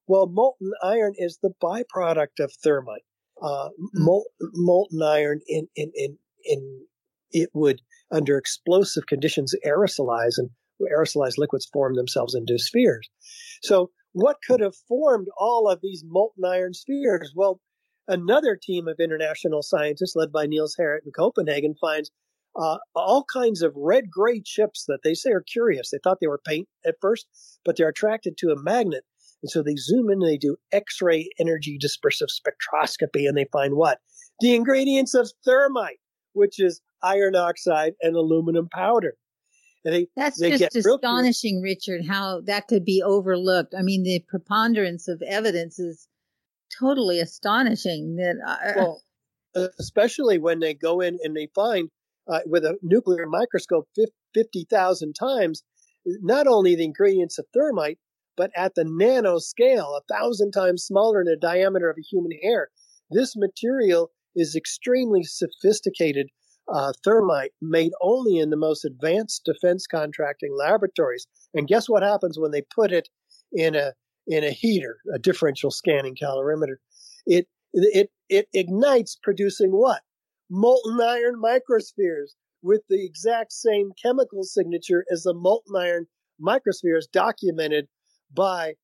Well, molten iron is the byproduct of thermite. Uh, mol- molten iron, in, in, in, in it would, under explosive conditions, aerosolize, and aerosolized liquids form themselves into spheres. So what could have formed all of these molten iron spheres? Well, another team of international scientists led by Niels Harrit in Copenhagen finds uh, all kinds of red-gray chips that they say are curious. They thought they were paint at first, but they're attracted to a magnet. And so they zoom in and they do X-ray energy dispersive spectroscopy, and they find what? The ingredients of thermite, which is iron oxide and aluminum powder. And they, That's they just astonishing, Richard, how that could be overlooked. I mean, the preponderance of evidence is totally astonishing. That I, well, especially when they go in and they find uh, with a nuclear microscope fifty thousand times, not only the ingredients of thermite, but at the nano scale, a thousand times smaller than the diameter of a human hair. This material is extremely sophisticated uh, thermite made only in the most advanced defense contracting laboratories. And guess what happens when they put it in a in a heater, a differential scanning calorimeter? It it it ignites, producing what? Molten iron microspheres with the exact same chemical signature as the molten iron microspheres documented by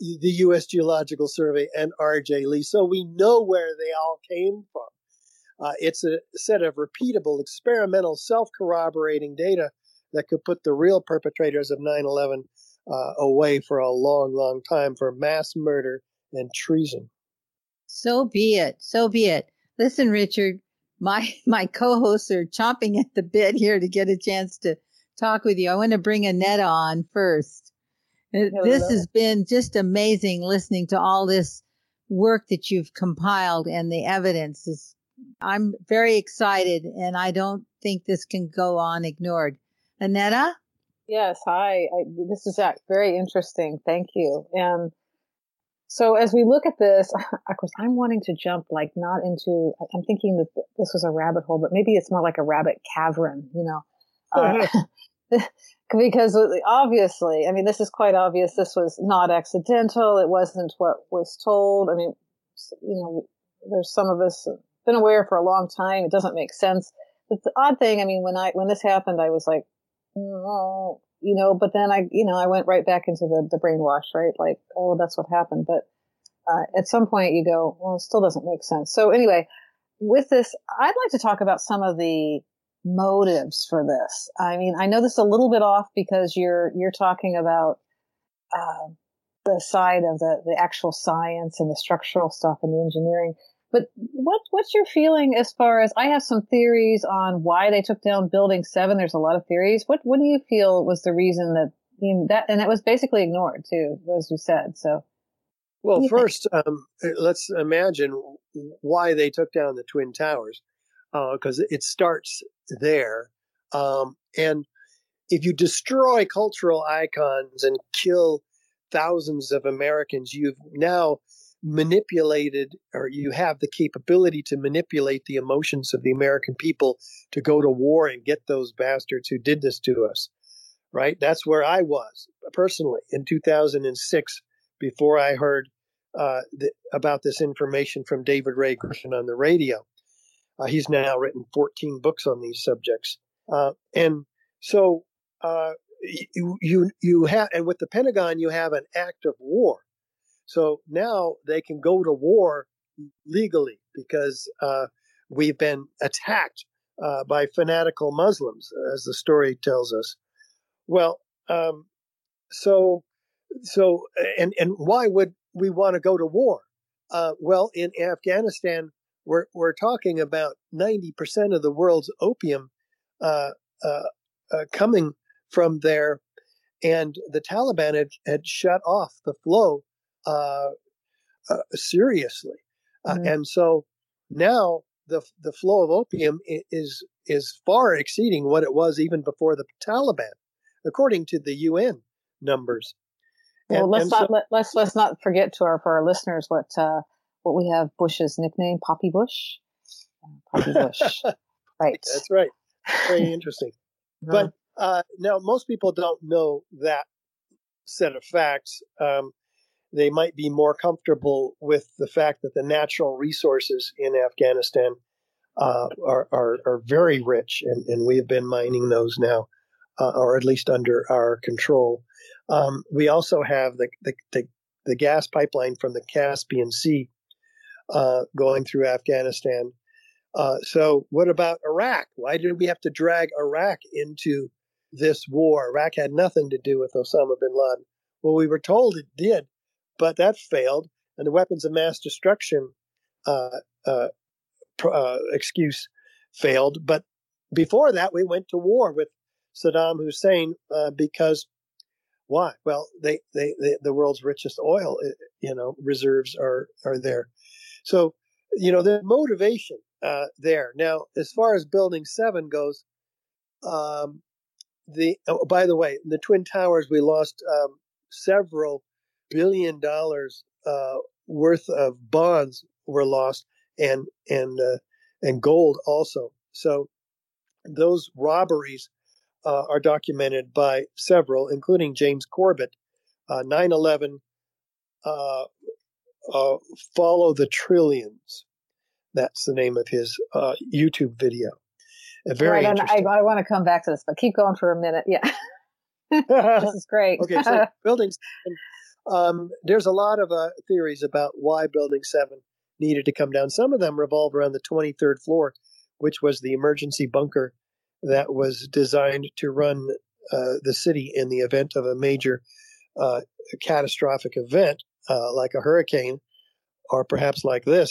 the U S Geological Survey and R J Lee. So we know where they all came from. Uh, it's a set of repeatable, experimental, self-corroborating data that could put the real perpetrators of nine eleven Uh, away for a long, long time for mass murder and treason. So be it. So be it. Listen, Richard, my my co-hosts are chomping at the bit here to get a chance to talk with you. I want to bring Annette on first. Hello. This has been just amazing listening to all this work that you've compiled and the evidence. Is, I'm very excited, and I don't think this can go on ignored. Annette? Yes, hi. I, this is very interesting. Thank you. And so as we look at this, of course, I'm wanting to jump like not into, I'm thinking that this was a rabbit hole, but maybe it's more like a rabbit cavern, you know, uh, because obviously, I mean, this is quite obvious. This was not accidental. It wasn't what was told. I mean, you know, there's some of us been aware for a long time. It doesn't make sense. But the odd thing, I mean, when I, when this happened, I was like, you know, but then I, you know, I went right back into the, the brainwash, right? Like, oh, that's what happened. But uh, at some point you go, well, it still doesn't make sense. So anyway, with this, I'd like to talk about some of the motives for this. I mean, I know this is a little bit off because you're, you're talking about uh, the side of the, the actual science and the structural stuff and the engineering. But what, what's your feeling as far as, I have some theories on why they took down Building seven. There's a lot of theories. What what do you feel was the reason that, you know, that, and that was basically ignored too, as you said. So, well, first, um, let's imagine why they took down the Twin Towers, because uh, it starts there. Um, and if you destroy cultural icons and kill thousands of Americans, you've now manipulated, or you have the capability to manipulate the emotions of the American people to go to war and get those bastards who did this to us, right? That's where I was personally in two thousand six before I heard uh, th- about this information from David Ray Griffin on the radio. Uh, he's now written fourteen books on these subjects. Uh, and so uh, you, you, you have, and with the Pentagon, you have an act of war. So now they can go to war legally because uh, we've been attacked uh, by fanatical Muslims, as the story tells us. Well, um, so, so, and, and why would we want to go to war? Uh, well, in Afghanistan, we're we're talking about ninety percent of the world's opium uh, uh, uh, coming from there, and the Taliban had, had shut off the flow. Uh, uh, seriously, uh, mm-hmm. And so now the the flow of opium is is far exceeding what it was even before the Taliban, according to the U N numbers. Well, and, let's and not so, let, let's let's not forget to our for our listeners what uh, what we have Bush's nickname, Poppy Bush, Poppy Bush, right? That's right. Very interesting. Mm-hmm. But uh, now most people don't know that set of facts. Um, They might be more comfortable with the fact that the natural resources in Afghanistan uh, are, are are very rich, and, and we have been mining those now, uh, or at least under our control. Um, we also have the, the the the gas pipeline from the Caspian Sea uh, going through Afghanistan. Uh, so what about Iraq? Why did we have to drag Iraq into this war? Iraq had nothing to do with Osama bin Laden. Well, we were told it did. But that failed, and the weapons of mass destruction uh, uh, uh, excuse failed. But before that, we went to war with Saddam Hussein uh, because why? Well, they, they, they the world's richest oil, you know, reserves are are there. So, you know, the motivation uh, there. Now, as far as Building seven goes, um, the oh, by the way, in the Twin Towers, we lost um, several. billion dollars uh, worth of bonds were lost, and and uh, and gold also. So those robberies uh, are documented by several, including James Corbett. Uh, nine eleven uh, uh, Follow the Trillions. That's the name of his uh, YouTube video. A very right, interesting. I, I want to come back to this, but keep going for a minute. Yeah, this is great. Okay, so buildings. And, Um, there's a lot of uh, theories about why Building seven needed to come down. Some of them revolve around the twenty-third floor, which was the emergency bunker that was designed to run uh, the city in the event of a major uh, catastrophic event, uh, like a hurricane, or perhaps like this.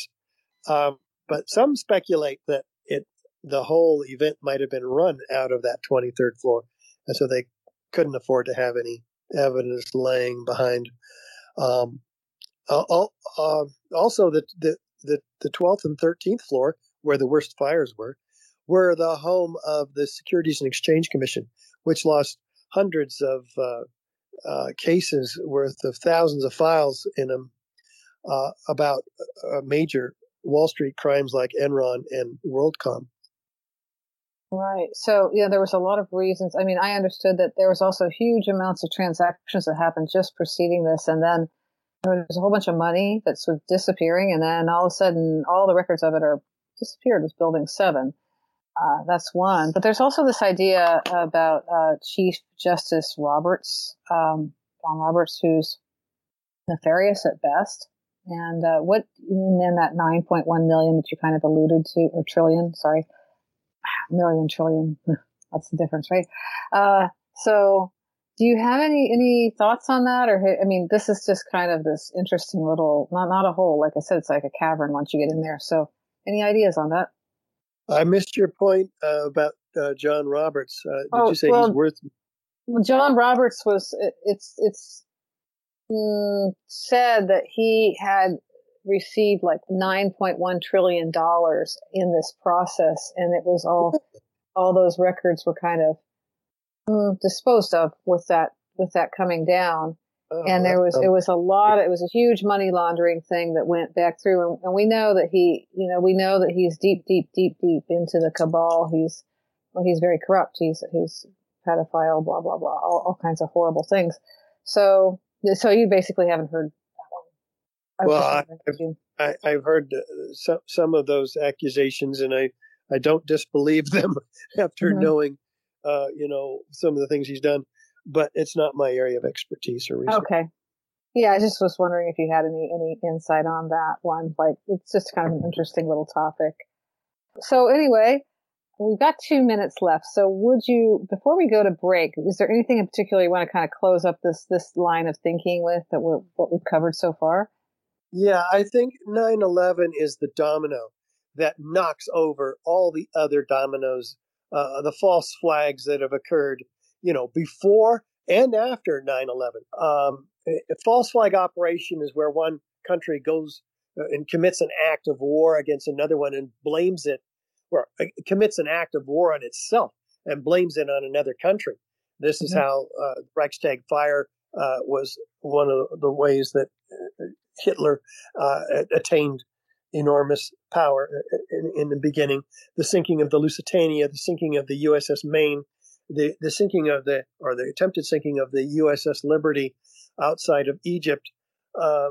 Um, but some speculate that it the whole event might have been run out of that twenty-third floor, and so they couldn't afford to have any evidence laying behind. Um, uh, uh, also, the, the the the twelfth and thirteenth floor, where the worst fires were, were the home of the Securities and Exchange Commission, which lost hundreds of uh, uh, cases worth of thousands of files in them uh, about uh, major Wall Street crimes like Enron and WorldCom. Right. So, yeah, there was a lot of reasons. I mean, I understood that there was also huge amounts of transactions that happened just preceding this. And then there was a whole bunch of money that's sort of disappearing. And then all of a sudden, all the records of it are disappeared with Building seven. Uh, that's one. But there's also this idea about uh, Chief Justice Roberts, um, John Roberts, who's nefarious at best. And uh, what in that nine point one million that you kind of alluded to, or trillion, sorry. Million, trillion, that's the difference, right? Uh, so Do you have any, any thoughts on that? Or, I mean, this is just kind of this interesting little, not, not a hole. Like I said, it's like a cavern once you get in there. So any ideas on that? I missed your point uh, about uh, John Roberts. Uh, did oh, you say well, he's worth? John Roberts was, it, it's, it's mm, said that he had received like nine point one trillion dollars in this process. And it was all, all those records were kind of disposed of with that with that coming down, oh, and there was it was a lot. It was a huge money laundering thing that went back through, and, and we know that he, you know, we know that he's deep, deep, deep, deep into the cabal. He's well, he's very corrupt. He's he's pedophile, blah blah blah, all, all kinds of horrible things. So so you basically haven't heard that one. I well, I've, I, I've heard some some of those accusations, and I I don't disbelieve them after mm-hmm. knowing. Uh, you know, some of the things he's done, but it's not my area of expertise or research. Okay. Yeah, I just was wondering if you had any, any insight on that one. Like, it's just kind of an interesting little topic. So anyway, we've got two minutes left. So would you, before we go to break, is there anything in particular you want to kind of close up this, this line of thinking with that we're, what we've covered so far? Yeah, I think nine eleven is the domino that knocks over all the other dominoes. Uh, the false flags that have occurred, you know, before and after nine eleven. Um, a false flag operation is where one country goes and commits an act of war against another one and blames it, or commits an act of war on itself and blames it on another country. This is mm-hmm. how uh, the Reichstag fire uh, was one of the ways that Hitler uh, attained enormous power in, in the beginning, the sinking of the Lusitania, the sinking of the U S S Maine, the, the sinking of the, or the attempted sinking of the U S S Liberty outside of Egypt. Uh,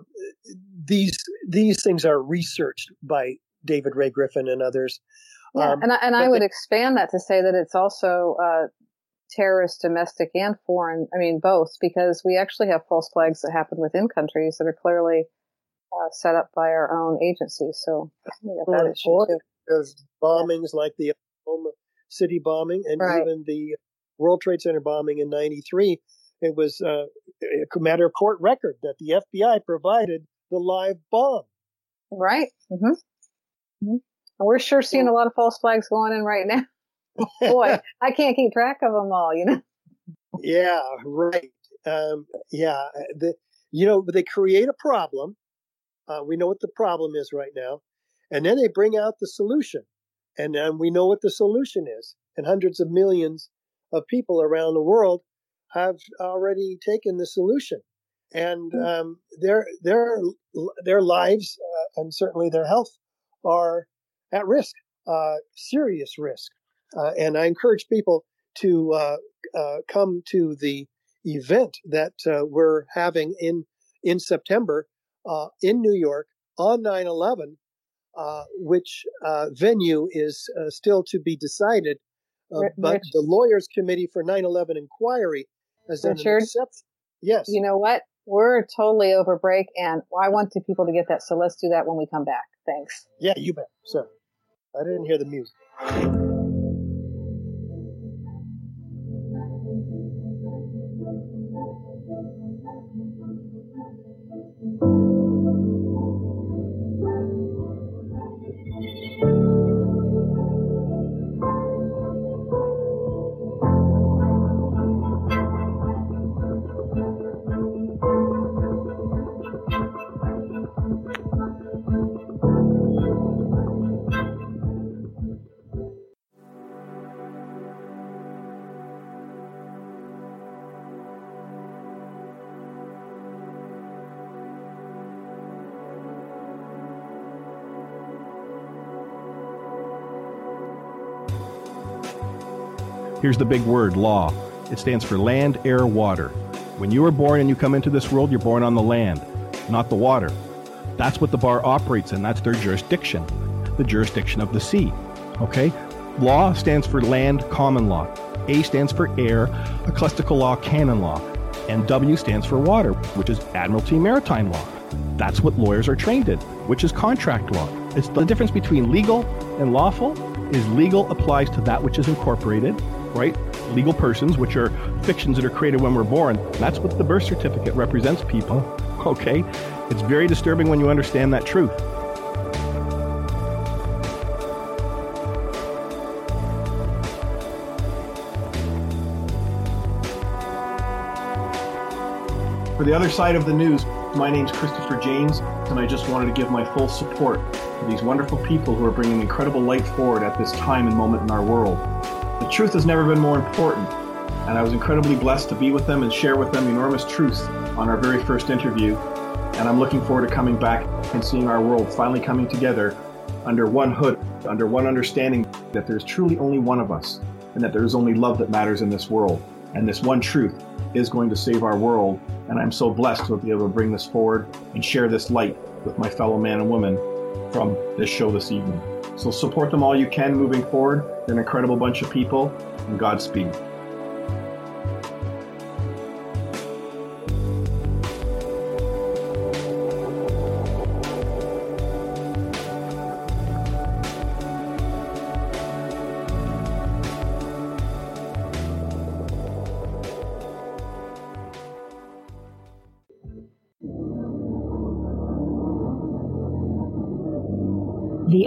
these these things are researched by David Ray Griffin and others. Yeah, um, and I, and I would they, expand that to say that it's also uh, terrorist, domestic, and foreign, I mean, both, because we actually have false flags that happen within countries that are clearly Uh, set up by our own agency. So we got that issue too. There's bombings yeah. like the Oklahoma City bombing and right. even the World Trade Center bombing in ninety-three. It was uh, a matter of court record that the F B I provided the live bomb. Right. Mm-hmm. Mm-hmm. And we're sure seeing a lot of false flags going in right now. Boy, I can't keep track of them all, you know? Yeah, right. Um, yeah. The, you know, they create a problem. Uh, we know what the problem is right now. And then they bring out the solution. And then we know what the solution is. And hundreds of millions of people around the world have already taken the solution. And um, their their their lives uh, and certainly their health are at risk, uh, serious risk. Uh, and I encourage people to uh, uh, come to the event that uh, we're having in, in September Uh, in New York on nine eleven, uh, which uh, venue is uh, still to be decided. Uh, Richard, but the Lawyers Committee for nine eleven Inquiry has done an exception. Yes. You know what? We're totally over break, and I want the people to get that, so let's do that when we come back. Thanks. Yeah, you bet. So I didn't hear the music. Here's the big word, law. It stands for land, air, water. When you are born and you come into this world, you're born on the land, not the water. That's what the bar operates in. That's their jurisdiction, the jurisdiction of the sea. Okay? Law stands for land, common law. A stands for air, ecclesiastical law, canon law. And W stands for water, which is admiralty maritime law. That's what lawyers are trained in, which is contract law. It's the difference between legal and lawful is legal applies to that which is incorporated. right? Legal persons, which are fictions that are created when we're born. That's what the birth certificate represents, people, okay? It's very disturbing when you understand that truth. For The Other Side of the News, my name's Christopher James, and I just wanted to give my full support to these wonderful people who are bringing incredible light forward at this time and moment in our world. The truth has never been more important, and I was incredibly blessed to be with them and share with them enormous truths on our very first interview, and I'm looking forward to coming back and seeing our world finally coming together under one hood, under one understanding that there's truly only one of us, and that there's only love that matters in this world, and this one truth is going to save our world, and I'm so blessed to be able to bring this forward and share this light with my fellow man and woman from this show this evening. So support them all you can moving forward. They're an incredible bunch of people, and Godspeed. the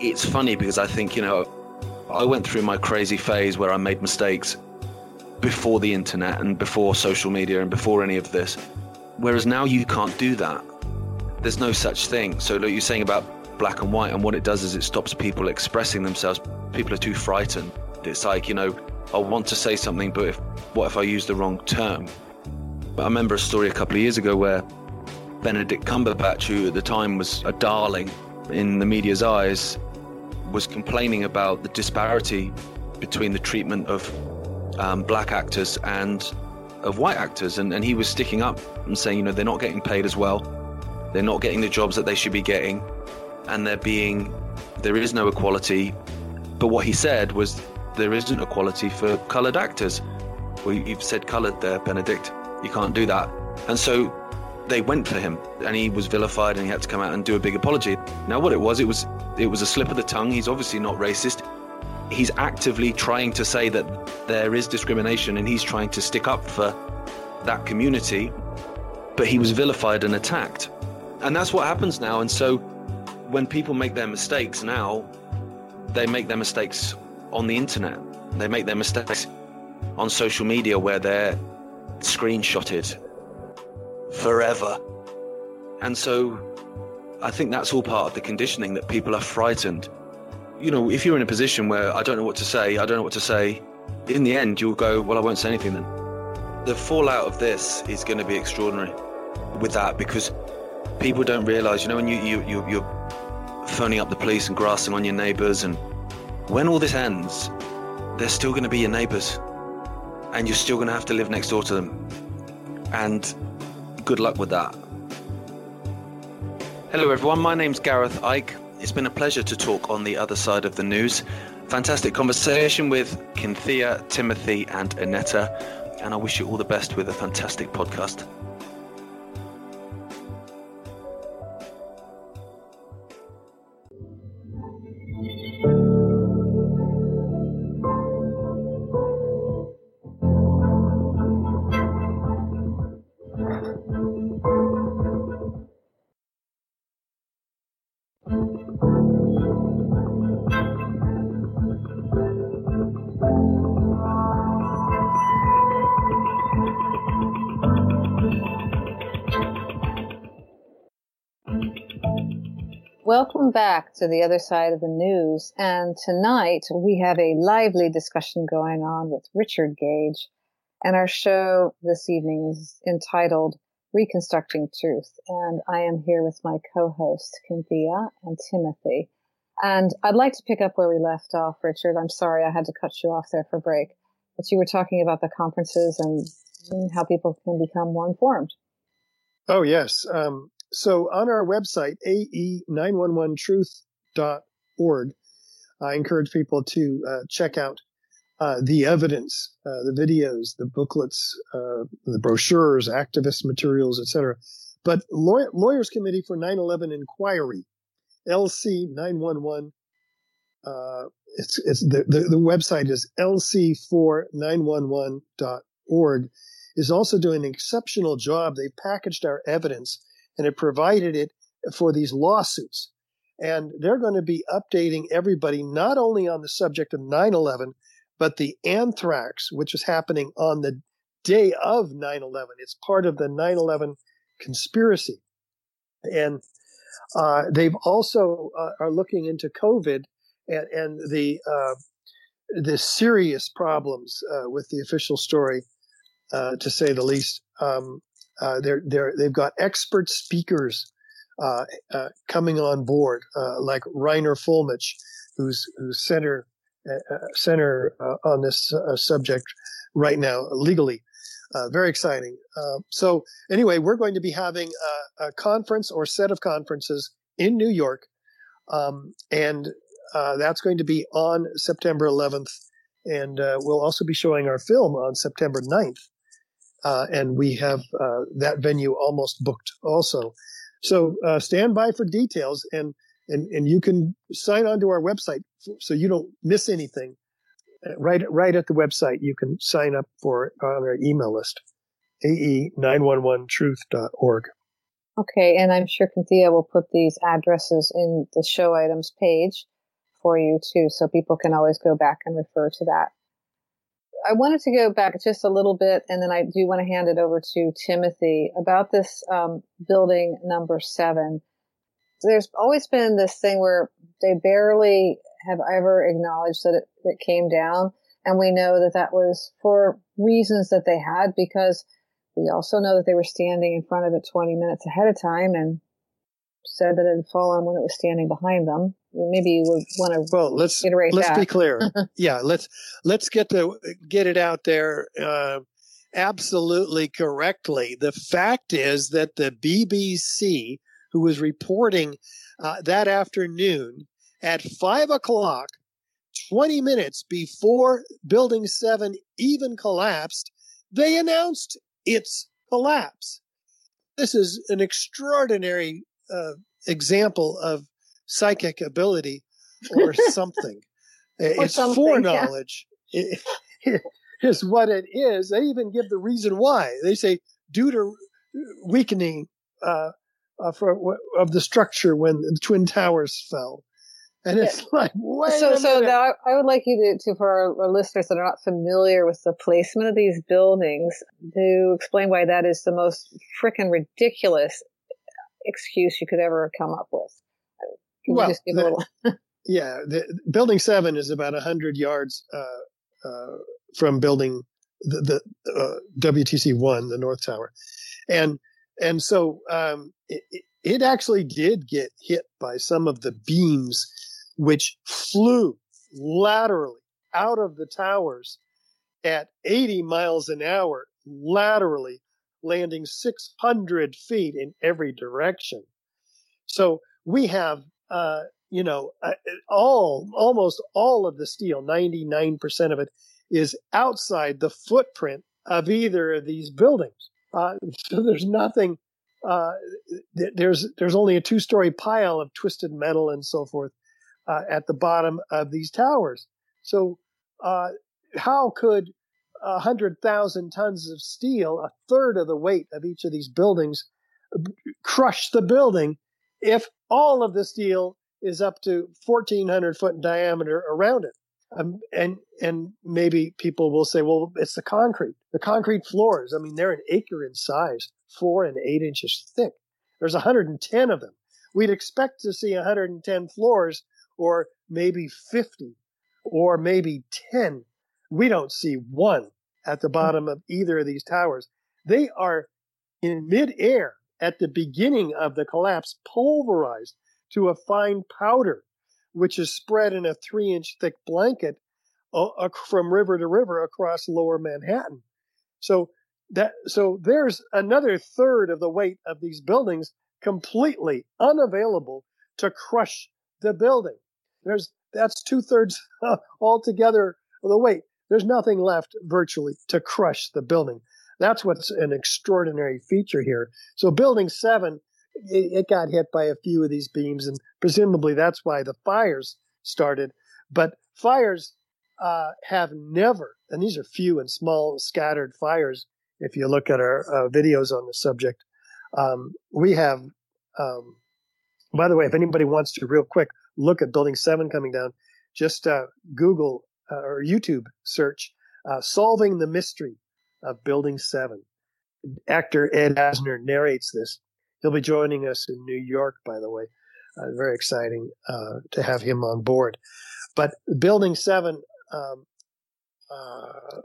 It's funny because I think, you know, I went through my crazy phase where I made mistakes before the internet and before social media and before any of this, whereas now you can't do that. There's no such thing. So like you're saying about black and white, and what it does is it stops people expressing themselves. People are too frightened. It's like, you know, I want to say something, but if, what if I use the wrong term? I remember a story a couple of years ago where Benedict Cumberbatch, who at the time was a darling in the media's eyes, was complaining about the disparity between the treatment of um, black actors and of white actors. And, and he was sticking up and saying, you know, they're not getting paid as well. They're not getting the jobs that they should be getting. And they're being, there is no equality. But what he said was, there isn't equality for coloured actors. Well, you've said coloured there, Benedict. You can't do that. And so they went for him, and he was vilified, and he had to come out and do a big apology. Now, what it was, it was it was a slip of the tongue. He's obviously not racist. He's actively trying to say that there is discrimination, and he's trying to stick up for that community, but he was vilified and attacked. And that's what happens now. And so when people make their mistakes now, they make their mistakes on the internet. They make their mistakes on social media where they're screenshotted forever. And so I think that's all part of the conditioning, that people are frightened. You know, if you're in a position where I don't know what to say, I don't know what to say, in the end, you'll go, well, I won't say anything then. The fallout of this is going to be extraordinary with that, because people don't realize, you know, when you, you, you, you're phoning up the police and grassing on your neighbors, and when all this ends, they're still going to be your neighbors, and you're still going to have to live next door to them. And good luck with that. Hello everyone, my name's Gareth Ike. It's been a pleasure to talk on The Other Side of the News. Fantastic conversation with Kynthia, Timothy and Annetta, and I wish you all the best with a fantastic podcast. Welcome back to The Other Side of the News, and tonight we have a lively discussion going on with Richard Gage, and our show this evening is entitled Reconstructing Truth, and I am here with my co-hosts, Kynthia and Timothy. And I'd like to pick up where we left off, Richard. I'm sorry I had to cut you off there for break, but you were talking about the conferences and how people can become more informed. Oh, yes. Um So on our website, A E nine eleven truth dot org, I encourage people to uh, check out uh, the evidence, uh, the videos, the booklets, uh, the brochures, activist materials, et cetera. But Law- Lawyers Committee for nine eleven Inquiry, L C nine eleven, uh, it's, it's the, the, the website is L C four nine eleven dot org, is also doing an exceptional job. They packaged our evidence and it provided it for these lawsuits. And they're going to be updating everybody, not only on the subject of nine eleven, but the anthrax, which is happening on the day of nine eleven. It's part of the nine eleven conspiracy. And uh, they've also uh, are looking into COVID and, and the uh, the serious problems uh, with the official story, uh, to say the least. Um Uh, they're, they're, they've got expert speakers uh, uh, coming on board, uh, like Reiner Fulmich, who's who's center uh, center uh, on this uh, subject right now legally. Uh, very exciting. Uh, so anyway, we're going to be having a, a conference or set of conferences in New York, um, and uh, that's going to be on September eleventh, and uh, we'll also be showing our film on September ninth. Uh, and we have uh, that venue almost booked also. So uh, stand by for details, and, and, and you can sign on to our website so you don't miss anything. Right right at the website, you can sign up for on our email list, A E nine eleven truth dot org. Okay, and I'm sure Kynthia will put these addresses in the show items page for you too, so people can always go back and refer to that. I wanted to go back just a little bit, and then I do want to hand it over to Timothy about this um, building number seven. So there's always been this thing where they barely have ever acknowledged that it, it came down, and we know that that was for reasons that they had, because we also know that they were standing in front of it twenty minutes ahead of time and said that it had fallen when it was standing behind them. Maybe you would want to well, let's, reiterate let's that. Let's be clear. yeah, let's let's get the get it out there uh, absolutely correctly. The fact is that the B B C, who was reporting uh, that afternoon at five o'clock, twenty minutes before Building seven even collapsed, they announced its collapse. This is an extraordinary Uh, example of psychic ability or something. or it's something, foreknowledge yeah. it, it, is what it is. They even give the reason why. They say due to weakening uh, uh, for, of the structure when the Twin Towers fell. And it's yeah. like, wait so, a minute. So now I, I would like you to, to, for our, our listeners that are not familiar with the placement of these buildings, to explain why that is the most frickin' ridiculous excuse you could ever come up with. Can well, you just give the, a little? yeah, the, Building Seven is about a hundred yards uh, uh, from Building the, the uh, W T C One, the North Tower, and and so um, it, it actually did get hit by some of the beams, which flew laterally out of the towers at eighty miles an hour laterally, landing six hundred feet in every direction. So we have, uh, you know, uh, all almost all of the steel, ninety-nine percent of it, is outside the footprint of either of these buildings. Uh, so there's nothing. Uh, th- there's there's only a two-story pile of twisted metal and so forth uh, at the bottom of these towers. So uh, how could one hundred thousand tons of steel, a third of the weight of each of these buildings, crush the building if all of this deal is up to fourteen hundred foot in diameter around it. Um, and and maybe people will say, well, it's the concrete. The concrete floors, I mean, they're an acre in size, four and eight inches thick. There's one hundred ten of them. We'd expect to see one hundred ten floors, or maybe fifty, or maybe ten. We don't see one at the bottom of either of these towers. They are in midair at the beginning of the collapse, pulverized to a fine powder, which is spread in a three-inch thick blanket uh, from river to river across lower Manhattan. So that so there's another third of the weight of these buildings completely unavailable to crush the building. There's that's two-thirds uh, altogether of the weight. There's nothing left virtually to crush the building. That's what's an extraordinary feature here. So Building seven, it got hit by a few of these beams, and presumably that's why the fires started. But fires uh, have never, and these are few and small scattered fires, if you look at our uh, videos on the subject. Um, we have, um, by the way, if anybody wants to real quick look at Building seven coming down, just uh, Google uh, or YouTube search uh, Solving the Mystery of Building seven. Actor Ed Asner narrates this. He'll be joining us in New York, by the way. Uh, very exciting uh, to have him on board. But Building seven, um, uh,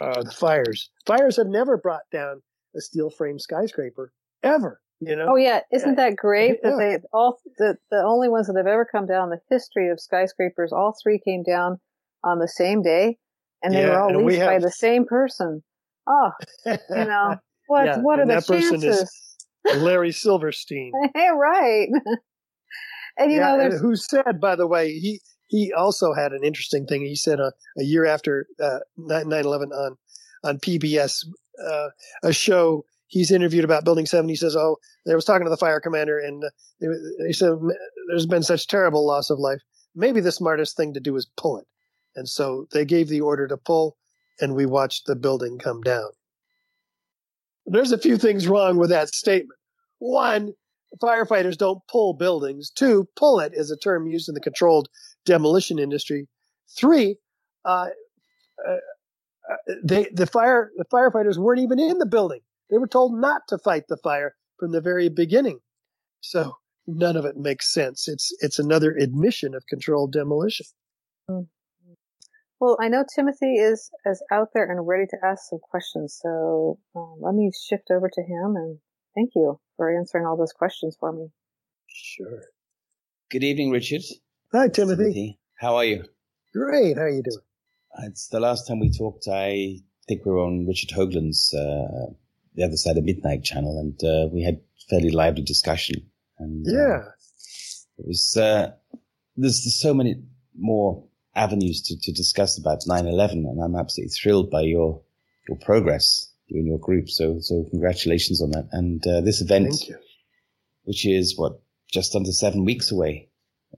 uh, the fires. Fires have never brought down a steel frame skyscraper, ever, you know? Oh, yeah. Isn't that great? Yeah. That they all the, the only ones that have ever come down in the history of skyscrapers, all three came down on the same day, and they yeah, were all leased have... by the same person. Oh, you know, what, yeah, what are the chances? Larry Silverstein. Hey, right. And you yeah, know, and who said, by the way, he he also had an interesting thing. He said uh, a year after uh, nine eleven on on P B S, uh, a show he's interviewed about Building seven. He says, "Oh, I was talking to the fire commander, and uh, they, they said there's been such terrible loss of life. Maybe the smartest thing to do is pull it." And so they gave the order to pull, and we watched the building come down. There's a few things wrong with that statement. One, firefighters don't pull buildings. Two, pull it is a term used in the controlled demolition industry. Three, uh, uh, they, the fire the firefighters weren't even in the building. They were told not to fight the fire from the very beginning. So none of it makes sense. It's it's another admission of controlled demolition. Mm. Well, I know Timothy is, is out there and ready to ask some questions, so um, let me shift over to him, and thank you for answering all those questions for me. Sure. Good evening, Richard. Hi, Timothy. Timothy. How are you? Great. How are you doing? It's the last time we talked, I think we were on Richard Hoagland's uh, The Other Side of Midnight channel, and uh, we had fairly lively discussion. And, yeah. Uh, it was, uh, there's, there's so many more avenues to, to discuss about nine eleven, and I'm absolutely thrilled by your your progress, you and your group. So so congratulations on that. And uh, this event, which is what just under seven weeks away,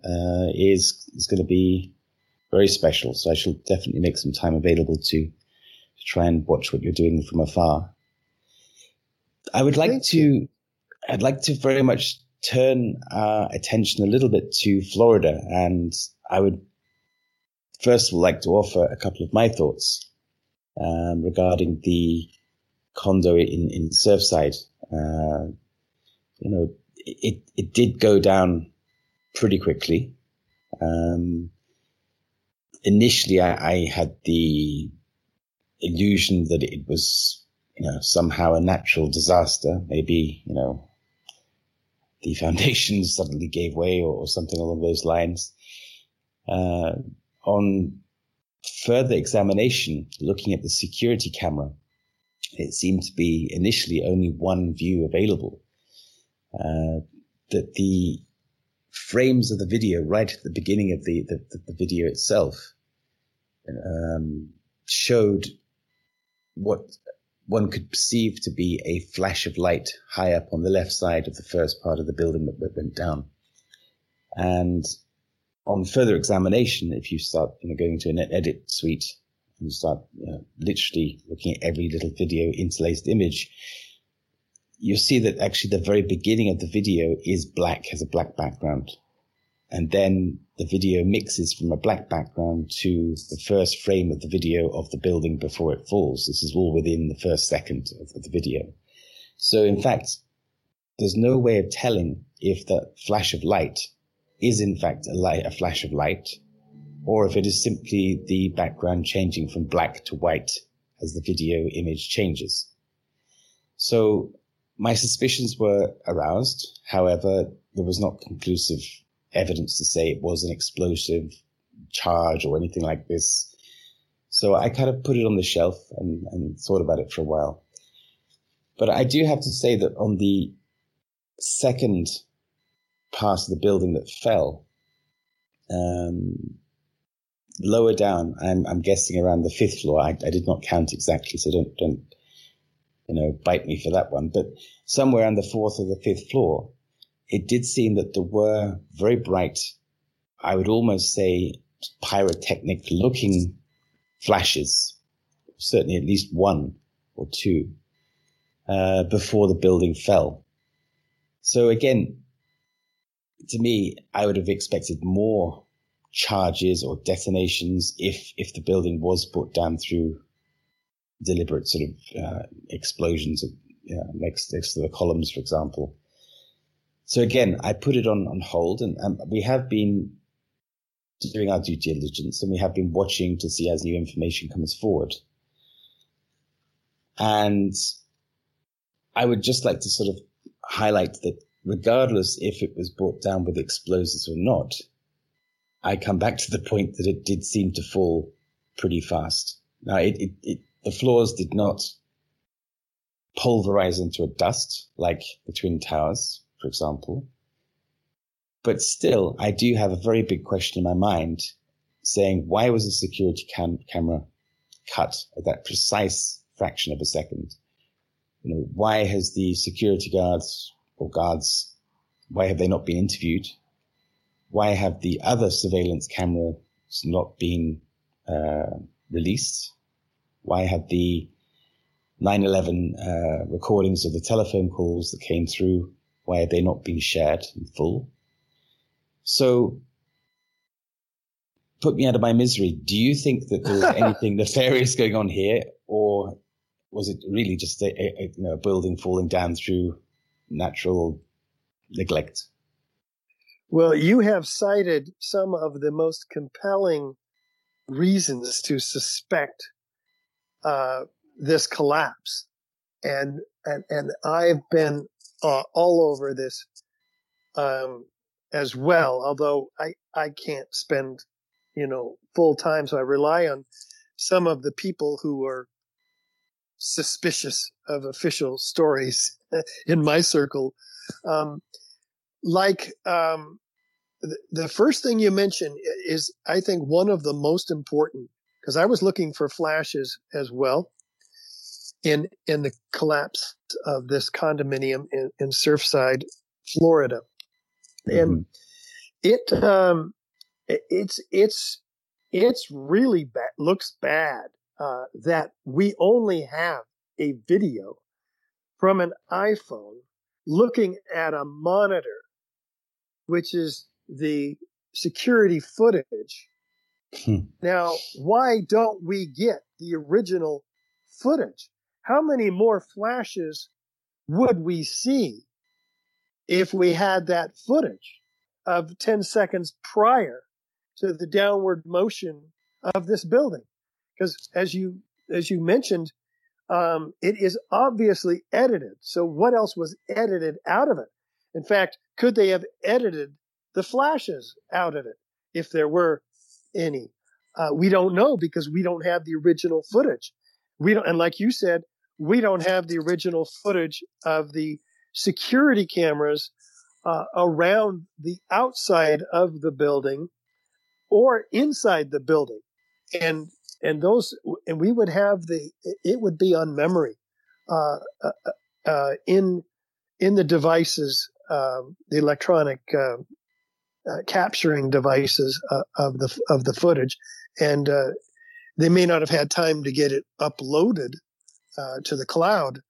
uh, is is going to be very special. So I shall definitely make some time available to, to try and watch what you're doing from afar. I would like Thank to you. I'd like to very much turn our attention a little bit to Florida, and I would first, I'd like to offer a couple of my thoughts um, regarding the condo in, in Surfside. Uh, you know, it, it did go down pretty quickly. Um, initially, I, I had the illusion that it was, you know, somehow a natural disaster. Maybe, you know, the foundations suddenly gave way or, or something along those lines. Uh, On further examination, looking at the security camera, it seemed to be initially only one view available. Uh, that the frames of the video right at the beginning of the, the, the video itself um, showed what one could perceive to be a flash of light high up on the left side of the first part of the building that went down. And on further examination, if you start you know, going to an edit suite and start you know, literally looking at every little video interlaced image, you'll see that actually the very beginning of the video is black, has a black background. And then the video mixes from a black background to the first frame of the video of the building before it falls. This is all within the first second of the video. So in fact, there's no way of telling if that flash of light is in fact a, light, a flash of light, or if it is simply the background changing from black to white as the video image changes. So my suspicions were aroused. However, there was not conclusive evidence to say it was an explosive charge or anything like this. So I kind of put it on the shelf and, and thought about it for a while. But I do have to say that on the second part of the building that fell, um, lower down, I'm, I'm guessing around the fifth floor. I, I did not count exactly, so don't, don't, you know, bite me for that one. But somewhere on the fourth or the fifth floor, it did seem that there were very bright, I would almost say pyrotechnic-looking flashes, certainly at least one or two, uh, before the building fell. So again, to me, I would have expected more charges or detonations if if the building was brought down through deliberate sort of uh, explosions of, you know, next, next to the columns, for example. So again, I put it on, on hold, and um, we have been doing our due diligence, and we have been watching to see as new information comes forward. And I would just like to sort of highlight that regardless if it was brought down with explosives or not, I come back to the point that it did seem to fall pretty fast. Now, it, it, it, the floors did not pulverize into a dust like the Twin Towers, for example. But still, I do have a very big question in my mind saying, why was a security cam- camera cut at that precise fraction of a second? You know, why has the security guards or guards, why have they not been interviewed? Why have the other surveillance cameras not been uh, released? Why have the nine eleven uh, recordings of the telephone calls that came through, why have they not been shared in full? So, put me out of my misery. Do you think that there was anything nefarious going on here, or was it really just a, a, you know, a building falling down through natural neglect? Well, you have cited some of the most compelling reasons to suspect uh, this collapse, and and and I've been uh, all over this um, as well. Although I I can't spend you know full time, so I rely on some of the people who are suspicious of official stories in my circle. Um, Like um, the, the first thing you mentioned is, I think, one of the most important, because I was looking for flashes as well in in the collapse of this condominium in, in Surfside, Florida, mm-hmm. and it um, it's it's it's really bad. Looks bad uh, that we only have a video from an iPhone looking at a monitor, which is the security footage. Hmm. Now, why don't we get the original footage? How many more flashes would we see if we had that footage of ten seconds prior to the downward motion of this building? Because as you as you mentioned, um, it is obviously edited. So what else was edited out of it? In fact, could they have edited the flashes out of it if there were any? Uh, we don't know, because we don't have the original footage. We don't, and like you said, we don't have the original footage of the security cameras uh, around the outside of the building or inside the building. And and those and we would have the it would be on memory uh, uh, uh, in in the devices. Um, the electronic uh, uh, capturing devices uh, of the of the footage, and uh, they may not have had time to get it uploaded uh, to the cloud,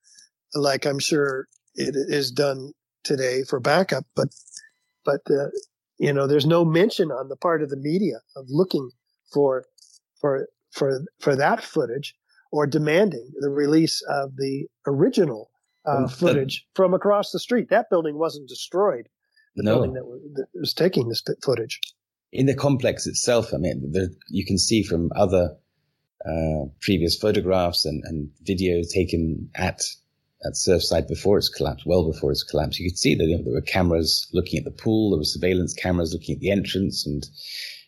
like I'm sure it is done today for backup, but but uh, you know, there's no mention on the part of the media of looking for for for for that footage or demanding the release of the original uh, footage from across the street. That building wasn't destroyed. The no. building that was, that was taking this footage. In the complex itself, I mean, there, you can see from other uh, previous photographs and, and video taken at at Surfside before its collapse, well before its collapse, you could see that, you know, there were cameras looking at the pool, there were surveillance cameras looking at the entrance, and,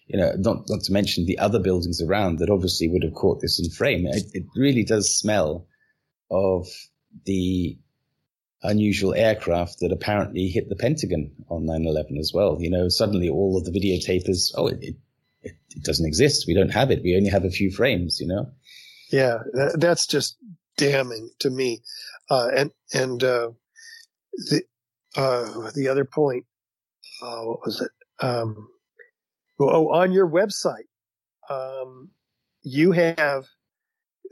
you know, not not to mention the other buildings around that obviously would have caught this in frame. It, it really does smell of the unusual aircraft that apparently hit the Pentagon on nine eleven as well. You know, suddenly all of the videotapers, oh, it, it, it doesn't exist. We don't have it. We only have a few frames, you know? Yeah, that, that's just damning to me. Uh, and and uh, the uh, the other point, uh, what was it? Um, oh, on your website, um, you have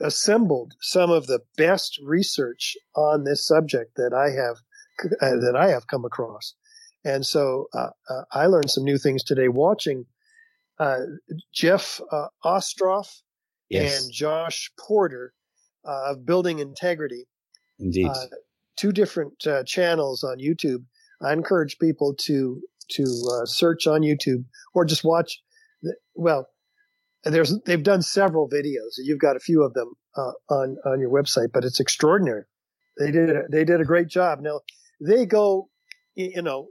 assembled some of the best research on this subject that I have uh, that I have come across, and so uh, uh, I learned some new things today watching uh, Jeff uh, Ostroff yes. and Josh Porter uh, of Building Integrity. Indeed, uh, two different uh, channels on YouTube. I encourage people to to uh, search on YouTube or just watch. The, well. There's, they've done several videos. You've got a few of them uh, on on your website, but it's extraordinary. They did a, they did a great job. Now they go, you know,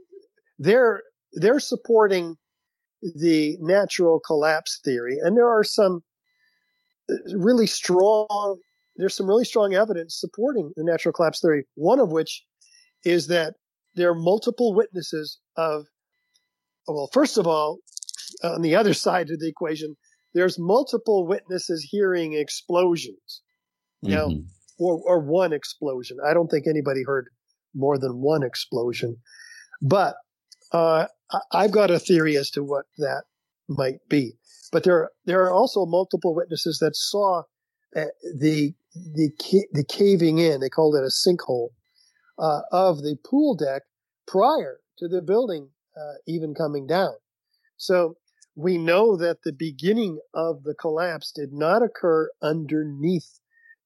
they're they're supporting the natural collapse theory, and there are some really strong there's some really strong evidence supporting the natural collapse theory. One of which is that there are multiple witnesses of, well, first of all, on the other side of the equation, there's multiple witnesses hearing explosions, you know, mm-hmm. or, or one explosion. I don't think anybody heard more than one explosion. But uh, I've got a theory as to what that might be. But there, there are also multiple witnesses that saw uh, the the the caving in. They called it a sinkhole uh, of the pool deck prior to the building uh, even coming down. So we know that the beginning of the collapse did not occur underneath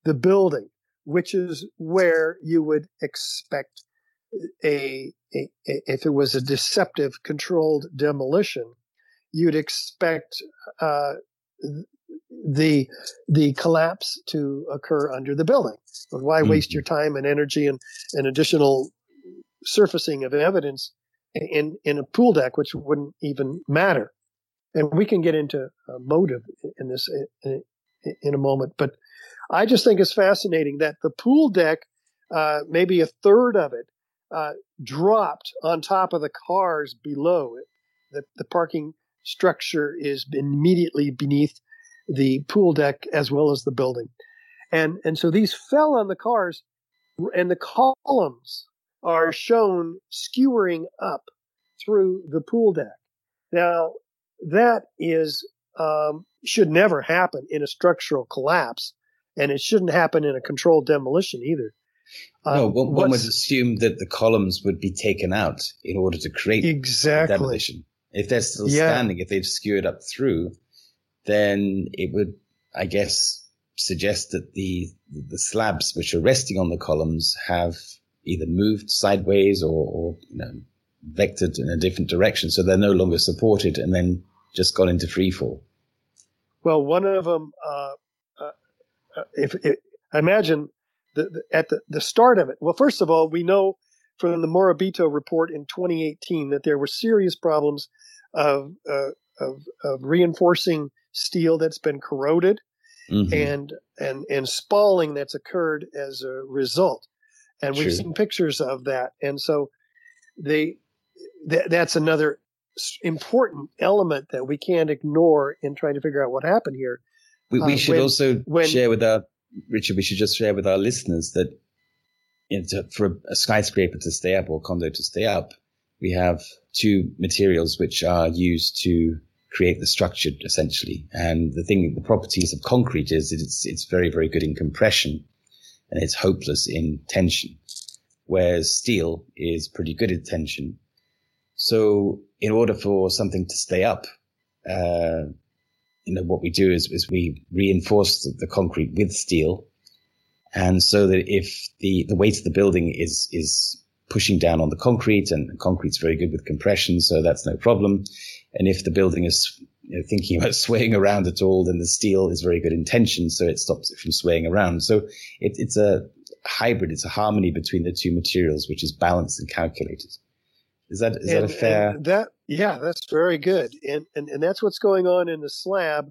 the building, which is where you would expect a, a, a if it was a deceptive, controlled demolition, you'd expect uh, the the collapse to occur under the building. But why mm-hmm. waste your time and energy and, and additional surfacing of evidence in, in a pool deck, which wouldn't even matter? And we can get into uh, motive in this in, in a moment. But I just think it's fascinating that the pool deck, uh, maybe a third of it, uh, dropped on top of the cars below it. The, the parking structure is immediately beneath the pool deck as well as the building. And, and so these fell on the cars, and the columns are shown skewering up through the pool deck. Now, that is um, should never happen in a structural collapse, and it shouldn't happen in a controlled demolition either. Um, no, one, one would assume that the columns would be taken out in order to create exactly. demolition. If they're still yeah. standing, if they've skewered up through, then it would, I guess, suggest that the the slabs which are resting on the columns have either moved sideways or, or you know, vectored in a different direction, so they're no longer supported, and then just gone into free fall. Well, one of them, uh, uh, if it, imagine the, the, at the, the start of it. Well, first of all, we know from the Morabito report in twenty eighteen that there were serious problems of uh, of, of reinforcing steel that's been corroded mm-hmm. and and and spalling that's occurred as a result. And we've True. seen pictures of that, and so they th- that's another important element that we can't ignore in trying to figure out what happened here. We, we uh, should when, also when, share with our Richard. We should just share with our listeners that, you know, to, for a, a skyscraper to stay up or a condo to stay up, we have two materials which are used to create the structure essentially. And the thing, the properties of concrete is that it's it's very very good in compression, and it's hopeless in tension. whereas steel is pretty good at tension. So in order for something to stay up, uh, you know, what we do is, is we reinforce the concrete with steel. And so that if the, the weight of the building is, is pushing down on the concrete, and concrete's very good with compression, so that's no problem. And if the building is, you know, thinking about swaying around at all, then the steel is very good in tension, so it stops it from swaying around. So it, it's a hybrid. It's a harmony between the two materials, which is balanced and calculated. Is that, is and, that a fair? That, yeah, that's very good. And, and, and that's what's going on in the slab.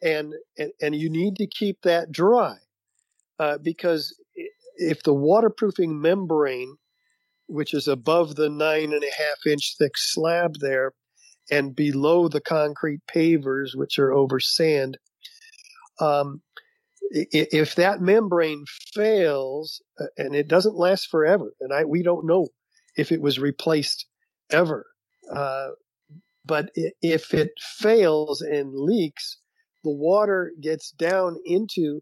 And, and, and you need to keep that dry. Uh, because if the waterproofing membrane, which is above the nine and a half inch thick slab there and below the concrete pavers, which are over sand, um, if that membrane fails, uh, and it doesn't last forever, and I we don't know if it was replaced ever, uh, but if it fails and leaks, the water gets down into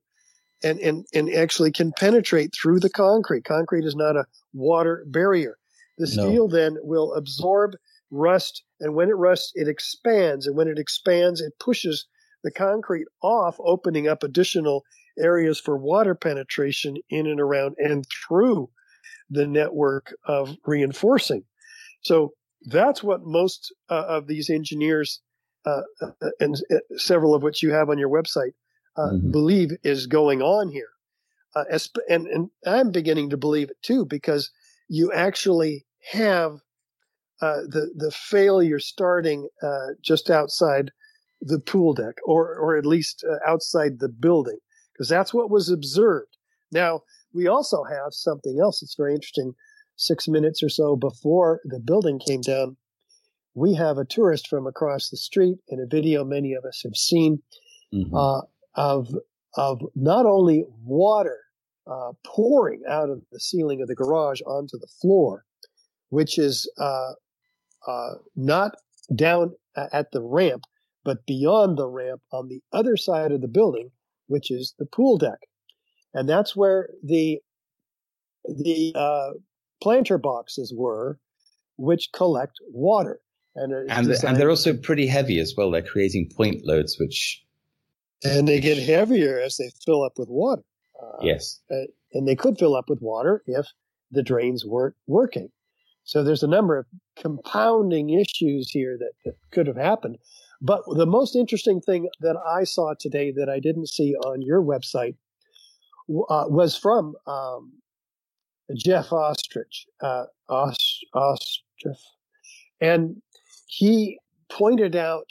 And, and and actually can penetrate through the concrete. Concrete is not a water barrier. The steel no. then will absorb rust, and when it rusts, it expands. And when it expands, it pushes the concrete off, opening up additional areas for water penetration in and around and through the network of reinforcing. So that's what most uh, of these engineers, uh, and several of which you have on your website, Uh, mm-hmm. believe is going on here. Uh, and, and I'm beginning to believe it too, because you actually have uh, the the failure starting uh, just outside the pool deck, or, or at least uh, outside the building, because that's what was observed. Now, we also have something else that's very interesting. Six minutes or so before the building came down, we have a tourist from across the street and a video many of us have seen. Mm-hmm. Uh, of of not only water uh, pouring out of the ceiling of the garage onto the floor, which is uh, uh, not down at the ramp, but beyond the ramp on the other side of the building, which is the pool deck. And that's where the, the uh, planter boxes were, which collect water. And, and, the, and they're also pretty heavy as well. They're creating point loads, which... And they get heavier as they fill up with water. Uh, yes. Uh, and they could fill up with water if the drains weren't working. So there's a number of compounding issues here that, that could have happened. But the most interesting thing that I saw today that I didn't see on your website uh, was from um, Jeff Ostrich. Uh, Ost- Ostrich. And he pointed out,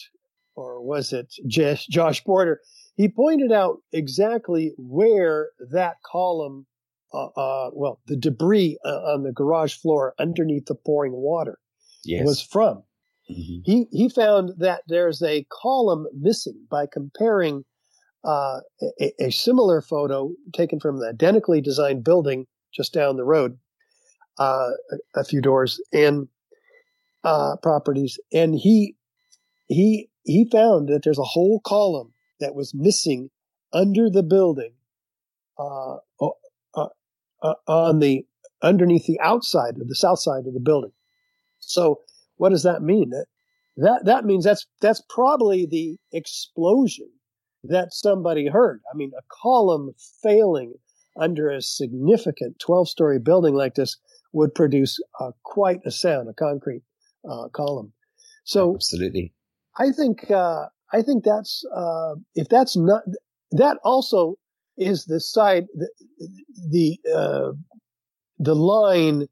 or was it Josh, Josh Porter, he pointed out exactly where that column, uh, uh, well, the debris uh, on the garage floor underneath the pouring water yes. was from. Mm-hmm. He he found that there's a column missing by comparing uh, a, a similar photo taken from the identically designed building just down the road, uh, a, a few doors and uh, properties. And he he he found that there's a whole column that was missing under the building, uh, uh, uh, on the underneath the outside of the south side of the building. So, what does that mean? That that, that means that's that's probably the explosion that somebody heard. I mean, a column failing under a significant twelve-story building like this would produce uh, quite a sound, a concrete uh, column. So, absolutely. I think uh, I think that's uh, if that's not that also is the side the the, uh, the line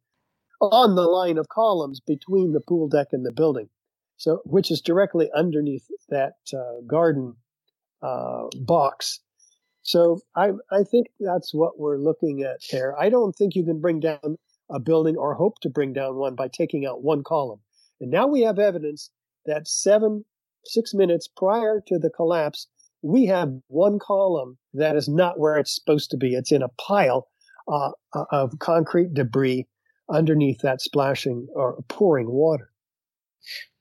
on the line of columns between the pool deck and the building, so which is directly underneath that uh, garden uh, box. So I I think that's what we're looking at here. I don't think you can bring down a building or hope to bring down one by taking out one column. And now we have evidence that seven. Six minutes prior to the collapse, we have one column that is not where it's supposed to be. It's in a pile uh, of concrete debris underneath that splashing or pouring water.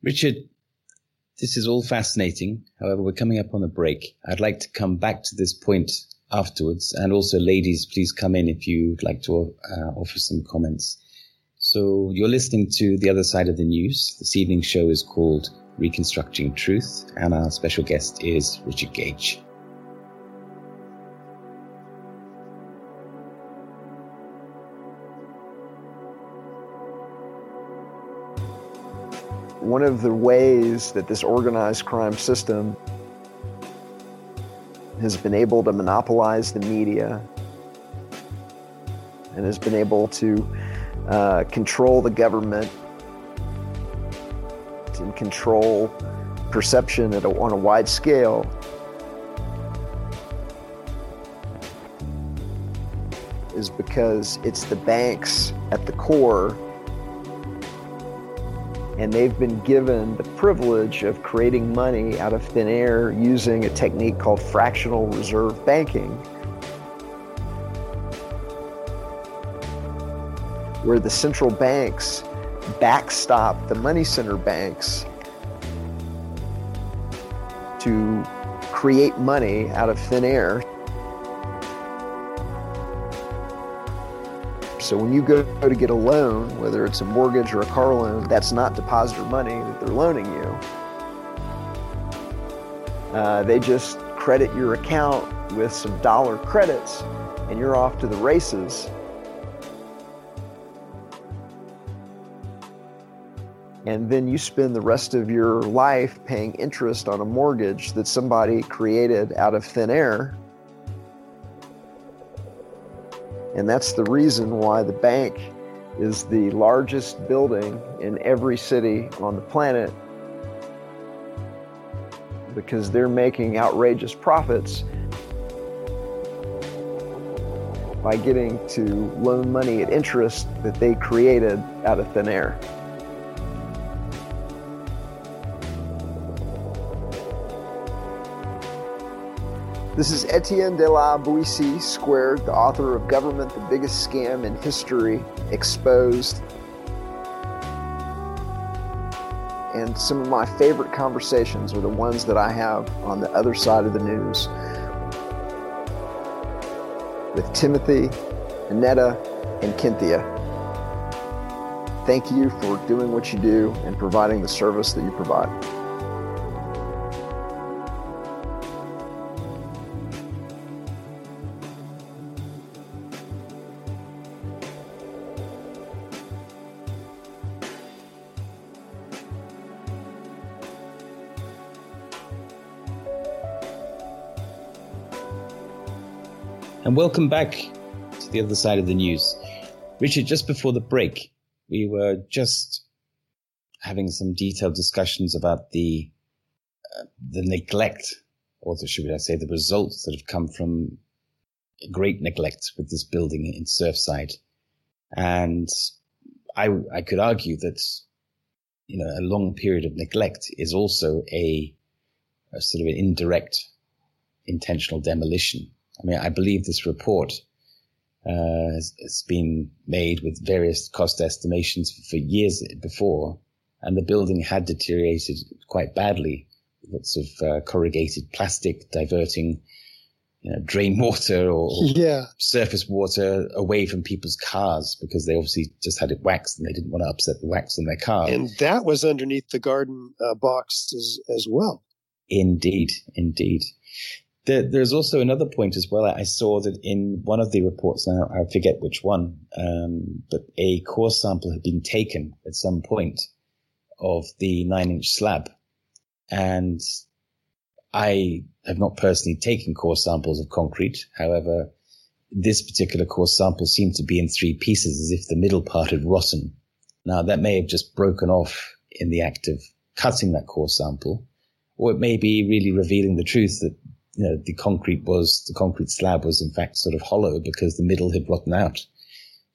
Richard, this is all fascinating. However, we're coming up on a break. I'd like to come back to this point afterwards. And also, ladies, please come in if you'd like to uh, offer some comments. So you're listening to The Other Side of the News. This evening's show is called Reconstructing Truth, and our special guest is Richard Gage. One of the ways that this organized crime system has been able to monopolize the media and has been able to uh, control the government and control perception at a, on a wide scale. Is because it's the banks at the core, and they've been given the privilege of creating money out of thin air using a technique called fractional reserve banking, where the central banks backstop the money center banks to create money out of thin air. So when you go to get a loan, whether it's a mortgage or a car loan, that's not depositor money that they're loaning you. Uh, they just credit your account with some dollar credits, and you're off to the races. And then you spend the rest of your life paying interest on a mortgage that somebody created out of thin air. And that's the reason why the bank is the largest building in every city on the planet, because they're making outrageous profits by getting to loan money at interest that they created out of thin air. This is Etienne de la Boétie Squared, the author of Government, the Biggest Scam in History, Exposed. And some of my favorite conversations are the ones that I have on the other side of the news with Timothy, Annette, and Kynthia. Thank you for doing what you do and providing the service that you provide. And welcome back to The Other Side of the News. Richard, just before the break, we were just having some detailed discussions about the uh, the neglect, or the, should I say the results that have come from great neglect with this building in Surfside. And I, I could argue that, you know, a long period of neglect is also a, a sort of an indirect intentional demolition. I mean, I believe this report uh, has, has been made with various cost estimations for, for years before, and the building had deteriorated quite badly. Lots of uh, corrugated plastic diverting, you know, drain water or yeah. surface water away from people's cars, because they obviously just had it waxed and they didn't want to upset the wax on their car. And that was underneath the garden uh, box as, as well. Indeed, indeed. There's also another point as well. I saw that in one of the reports, now I forget which one, um, but a core sample had been taken at some point of the nine-inch slab. And I have not personally taken core samples of concrete. However, this particular core sample seemed to be in three pieces, as if the middle part had rotten. Now, that may have just broken off in the act of cutting that core sample, or it may be really revealing the truth that, you know, the concrete was, the concrete slab was in fact sort of hollow because the middle had rotten out.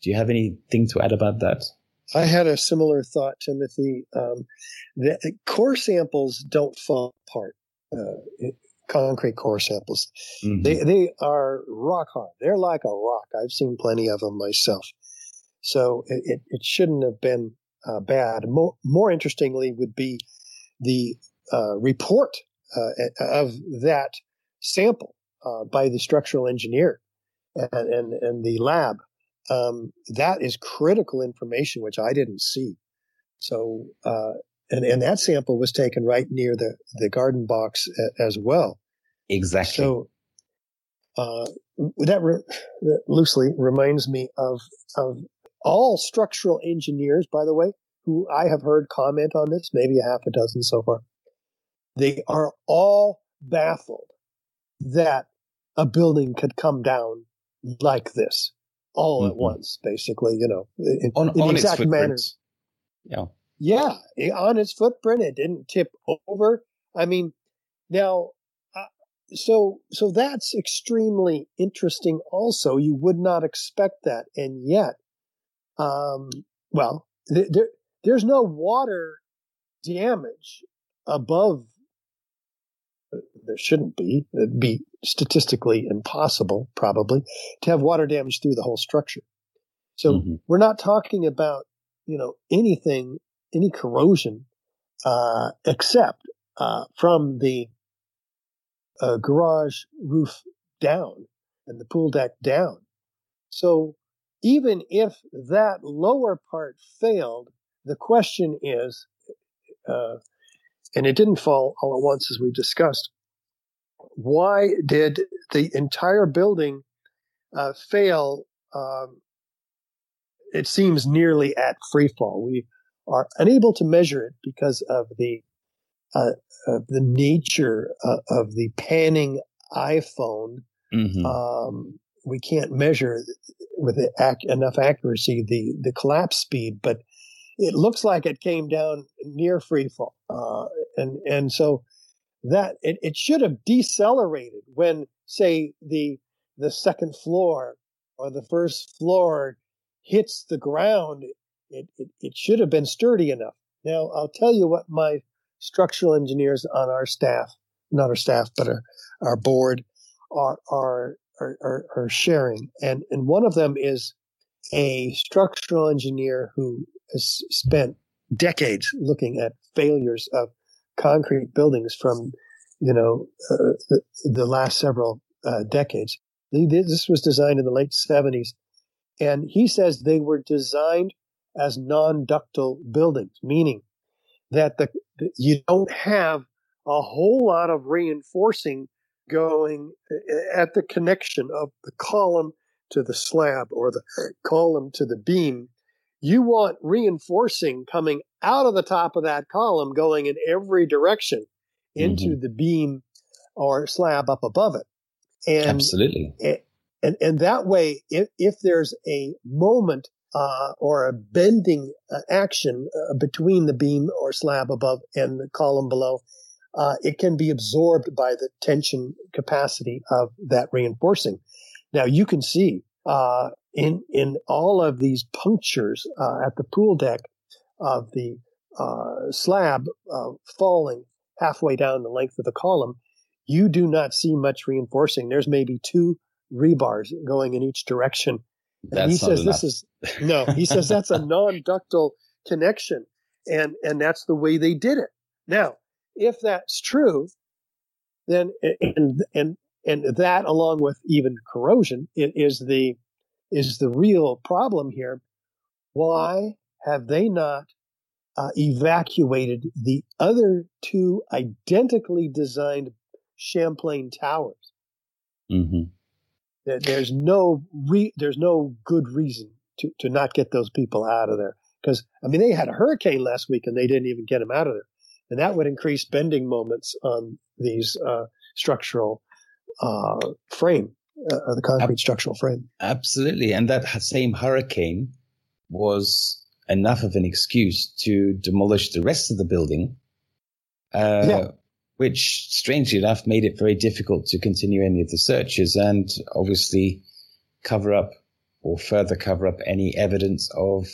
Do you have anything to add about that? I had a similar thought, Timothy. Um, the core samples don't fall apart. Uh, concrete core samples. Mm-hmm. They, they are rock hard. They're like a rock. I've seen plenty of them myself. So it, it shouldn't have been uh, bad. More, more interestingly would be the uh, report uh, of that sample uh, by the structural engineer and, and, and the lab. Um, that is critical information, which I didn't see. So, uh, and, and that sample was taken right near the, the garden box a, as well. Exactly. So, uh, that, re- that loosely reminds me of, of all structural engineers, by the way, who I have heard comment on this, maybe a half a dozen so far. They are all baffled that a building could come down like this all mm-hmm. at once, basically, you know, in, on, in on exact its manner. Yeah. Yeah. On its footprint, it didn't tip over. I mean, now, uh, so, so that's extremely interesting. Also, you would not expect that. And yet, um, well, th- there, there's no water damage above. There shouldn't be. It'd be statistically impossible, probably, to have water damage through the whole structure. So mm-hmm. we're not talking about, you know, anything, any corrosion, uh, except uh, from the uh, garage roof down and the pool deck down. So even if that lower part failed, the question is, uh, and it didn't fall all at once, as we've discussed, why did the entire building uh, fail? Um, it seems nearly at free fall. We are unable to measure it because of the uh, of the nature uh, of the panning iPhone. Mm-hmm. Um, we can't measure with ac- enough accuracy the, the collapse speed, but it looks like it came down near free fall. Uh, and, and so that it, it should have decelerated when, say, the, the second floor or the first floor hits the ground. It, it, it should have been sturdy enough. Now, I'll tell you what my structural engineers on our staff, not our staff, but our, our board are, are, are, are, are sharing. And, and one of them is a structural engineer who has spent decades looking at failures of concrete buildings from, you know, uh, the, the last several uh, decades. This was designed in the late seventies. And he says they were designed as non-ductile buildings, meaning that the you don't have a whole lot of reinforcing going at the connection of the column to the slab or the column to the beam. You want reinforcing coming out of the top of that column, going in every direction into mm-hmm. the beam or slab up above it. And, Absolutely. It, and and that way, if, if there's a moment uh, or a bending uh, action uh, between the beam or slab above and the column below, uh, it can be absorbed by the tension capacity of that reinforcing. Now, you can see uh, in in all of these punctures uh, at the pool deck of the uh, slab uh, falling halfway down the length of the column, you do not see much reinforcing. There's maybe two rebars going in each direction. And he says this is no. He says that's a non-ductile connection, and and that's the way they did it. Now, if that's true, then and and. And that, along with even corrosion, it is the is the real problem here. Why have they not uh, evacuated the other two identically designed Champlain towers? Mm-hmm. There, there's no re, there's no good reason to, to not get those people out of there, because I mean they had a hurricane last week and they didn't even get them out of there, and that would increase bending moments on these uh, structural. Uh, frame, uh, the concrete Ab- structural frame. Absolutely. And that same hurricane was enough of an excuse to demolish the rest of the building, uh, yeah. which strangely enough made it very difficult to continue any of the searches and obviously cover up or further cover up any evidence of,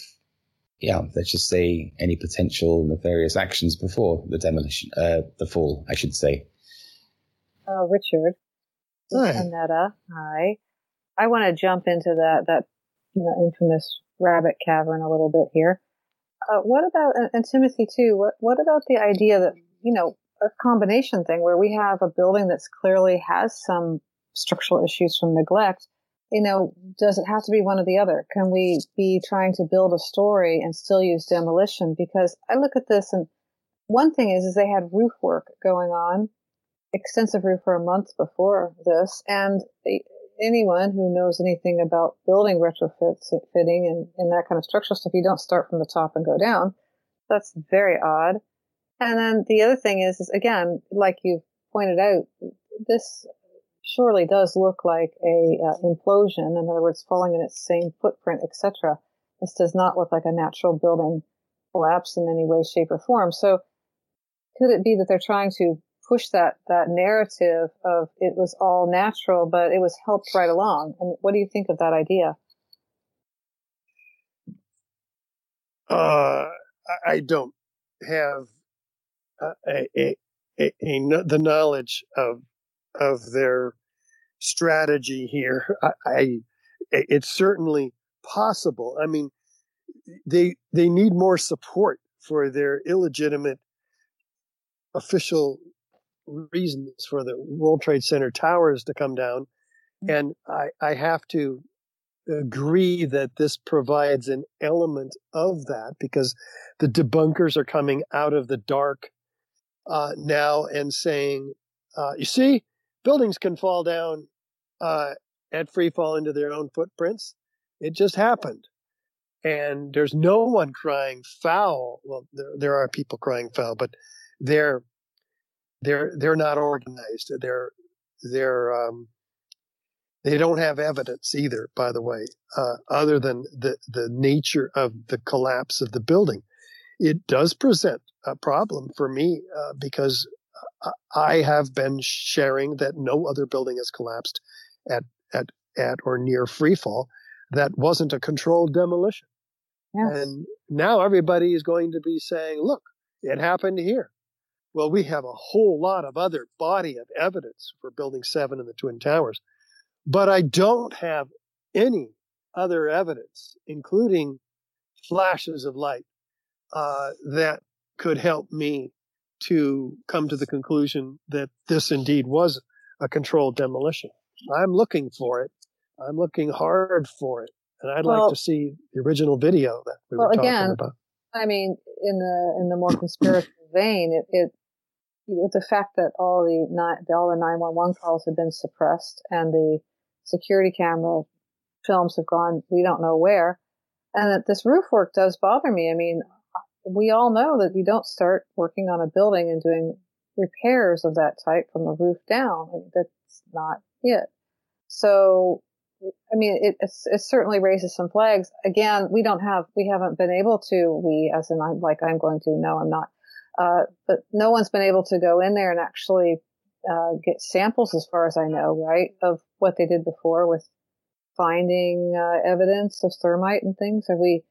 yeah, let's just say any potential nefarious actions before the demolition, uh, the fall, I should say. Uh, Richard. Hi. Annetta, hi. I want to jump into that that you know, infamous rabbit cavern a little bit here. Uh, what about and Timothy too? What what about the idea that you know a combination thing where we have a building that's clearly has some structural issues from neglect, you know, does it have to be one or the other? Can we be trying to build a story and still use demolition? Because I look at this, and one thing is, is they had roof work going on, extensive roof for a month before this, and they, anyone who knows anything about building retrofits, fitting, and, and that kind of structural stuff, you don't start from the top and go down. That's very odd. And then the other thing is, is again, like you pointed out, this surely does look like a uh, implosion. In other words, falling in its same footprint, et cetera. This does not look like a natural building collapse in any way, shape, or form. So could it be that they're trying to push that that narrative of it was all natural, but it was helped right along? And what do you think of that idea? Uh, I don't have a, a, a, a, the knowledge of of their strategy here. I, I it's certainly possible. I mean, they they need more support for their illegitimate official reasons for the World Trade Center towers to come down. And I, I have to agree that this provides an element of that, because the debunkers are coming out of the dark uh, now and saying, uh, you see, buildings can fall down uh, at free fall into their own footprints. It just happened. And there's no one crying foul. Well, there, there are people crying foul, but they're They're they're not organized. They're they're um, they don't have evidence either, by the way, uh, other than the the nature of the collapse of the building. It does present a problem for me uh, because I have been sharing that no other building has collapsed at at at or near freefall that wasn't a controlled demolition. Yes. And now everybody is going to be saying, "Look, it happened here." Well, we have a whole lot of other body of evidence for Building seven and the Twin Towers, but I don't have any other evidence, including flashes of light, uh, that could help me to come to the conclusion that this indeed was a controlled demolition. I'm looking for it. I'm looking hard for it, and I'd well, like to see the original video that we well, were talking again, about. I mean, in the in the more conspiratorial vein, it. it the fact that all the all the nine one one calls have been suppressed and the security camera films have gone, we don't know where, and that this roof work does bother me. I mean, we all know that you don't start working on a building and doing repairs of that type from the roof down. That's not it. So, I mean, it, it's, it certainly raises some flags. Again, we don't have, we haven't been able to, we as in I'm like, I'm going to, no, I'm not. Uh, but no one's been able to go in there and actually uh, get samples, as far as I know, right, of what they did before with finding uh, evidence of thermite and things. Have we,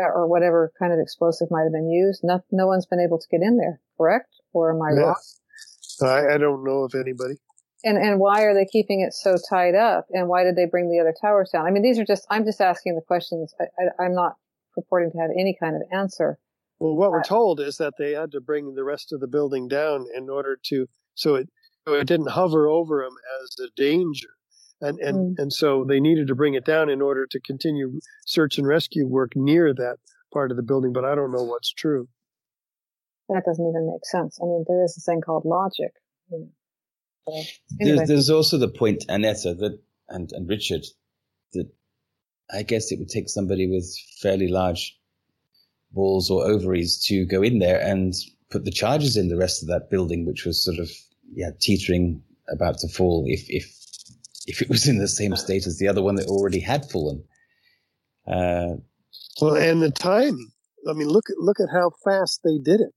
uh, or whatever kind of explosive might have been used? Not, no one's been able to get in there, correct? Or am I no. wrong? I, I don't know of anybody. And and why are they keeping it so tied up? And why did they bring the other towers down? I mean, these are just, I'm just asking the questions. I, I, I'm not purporting to have any kind of answer. Well, what we're told is that they had to bring the rest of the building down in order to, so it so it didn't hover over them as a danger, and and, mm. and so they needed to bring it down in order to continue search and rescue work near that part of the building. But I don't know what's true. That doesn't even make sense. I mean, there is this thing called logic. You know. So, anyway. there's, there's also the point, Annetta, that and and Richard, that I guess it would take somebody with fairly large balls or ovaries to go in there and put the charges in the rest of that building, which was sort of yeah teetering about to fall if if if it was in the same state as the other one that already had fallen. Uh, well, and the timing. I mean, look look at how fast they did it.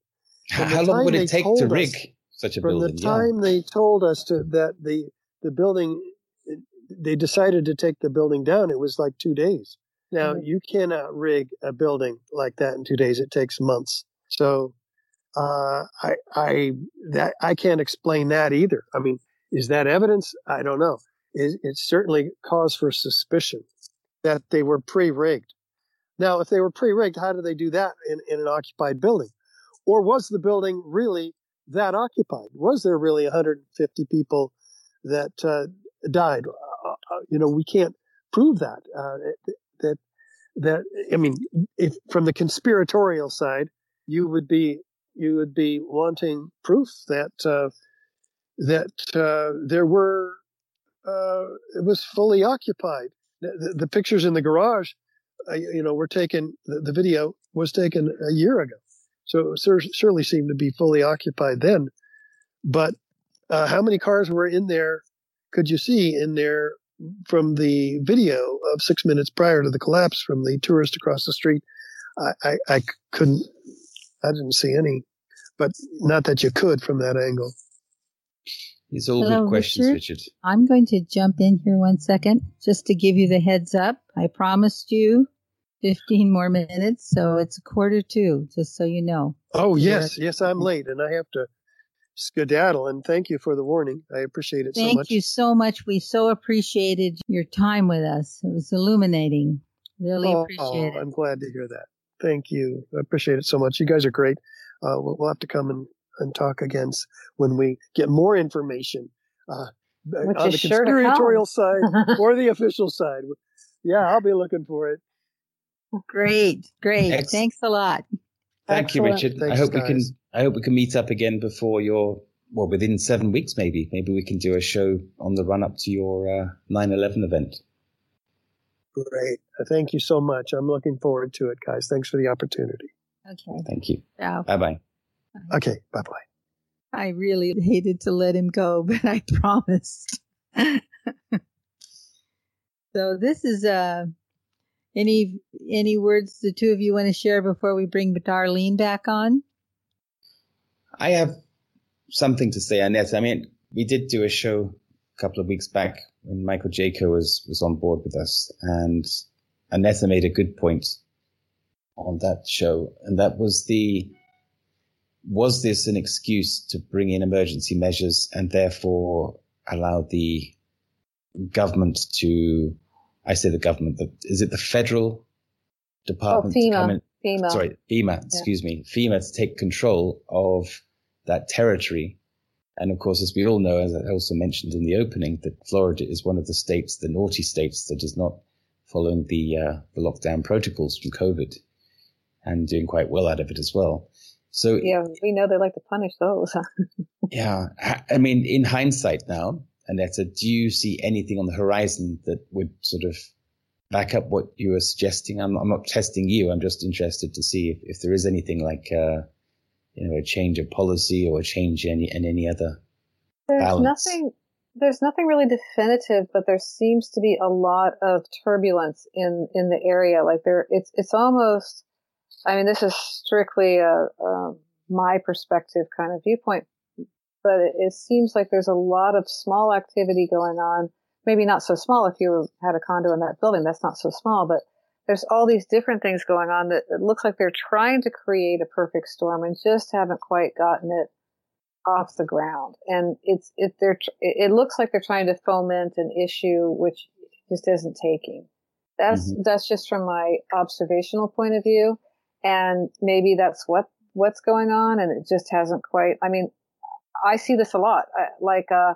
How, how long would it take to rig us, such a from building? From the time yeah. they told us to, that the the building, they decided to take the building down, it was like two days. Now, you cannot rig a building like that in two days. It takes months. So uh, I I that I can't explain that either. I mean, is that evidence? I don't know. It, it's certainly cause for suspicion that they were pre-rigged. Now, if they were pre-rigged, how do they do that in, in an occupied building? Or was the building really that occupied? Was there really one hundred fifty people that uh, died. Uh, you know, we can't prove that. Uh, that that I mean, if from the conspiratorial side, you would be you would be wanting proof that uh, that uh, there were uh, it was fully occupied. The, the pictures in the garage, uh, you know, were taken. The, the video was taken a year ago, so it sur- surely seemed to be fully occupied then. But uh, how many cars were in there? Could you see in there from the video of six minutes prior to the collapse from the tourist across the street? I, I, I couldn't. I didn't see any, but not that you could from that angle. These are all Hello, good questions, Richard. Richard. I'm going to jump in here one second just to give you the heads up. I promised you fifteen more minutes, so it's a quarter two, just so you know. Oh, yes. You're- yes, I'm late, and I have to skedaddle, and thank you for the warning. I appreciate it thank so much. Thank you so much. We so appreciated your time with us. It was illuminating. Really oh, appreciate oh, it. I'm glad to hear that. Thank you. I appreciate it so much. You guys are great. Uh, we'll, we'll have to come and and talk again when we get more information uh, on the sure conspiratorial side or the official side. Yeah, I'll be looking for it. Great, great. Ex- Thanks a lot. Thank Excellent. you, Richard. Thanks, I hope guys. we can. I hope we can meet up again before your well, within seven weeks, maybe. Maybe we can do a show on the run up to your uh, nine eleven event. Great. Thank you so much. I'm looking forward to it, guys. Thanks for the opportunity. Okay. Thank you. Ciao. Bye bye. Okay, bye-bye. I really hated to let him go, but I promised. So this is, uh, any any words the two of you want to share before we bring Darlene back on? I have something to say, Annette. I mean, we did do a show a couple of weeks back when Michael Jaco was, was on board with us, and Annette made a good point on that show, and that was the... was this an excuse to bring in emergency measures and therefore allow the government to, I say the government, the, is it the federal department? Oh, FEMA. To come in, FEMA. Sorry, FEMA, excuse yeah. me, FEMA to take control of that territory. And of course, as we all know, as I also mentioned in the opening, that Florida is one of the states, the naughty states, that is not following the, uh, the lockdown protocols from COVID and doing quite well out of it as well. So yeah, we know they like to punish those. Yeah, I mean, in hindsight now, Annetta, do you see anything on the horizon that would sort of back up what you were suggesting? I'm, I'm not testing you. I'm just interested to see if, if there is anything like, uh, you know, a change of policy or a change in, in any other there's balance. Nothing, there's nothing really definitive, but there seems to be a lot of turbulence in, in the area. Like there, it's it's almost. I mean, this is strictly a, a my perspective kind of viewpoint, but it, it seems like there's a lot of small activity going on. Maybe not so small if you had a condo in that building, that's not so small, but there's all these different things going on that it looks like they're trying to create a perfect storm and just haven't quite gotten it off the ground. And it's it they're it looks like they're trying to foment an issue which just isn't taking. That's mm-hmm. that's just from my observational point of view. And maybe that's what, what's going on. And it just hasn't quite, I mean, I see this a lot. I, like, uh,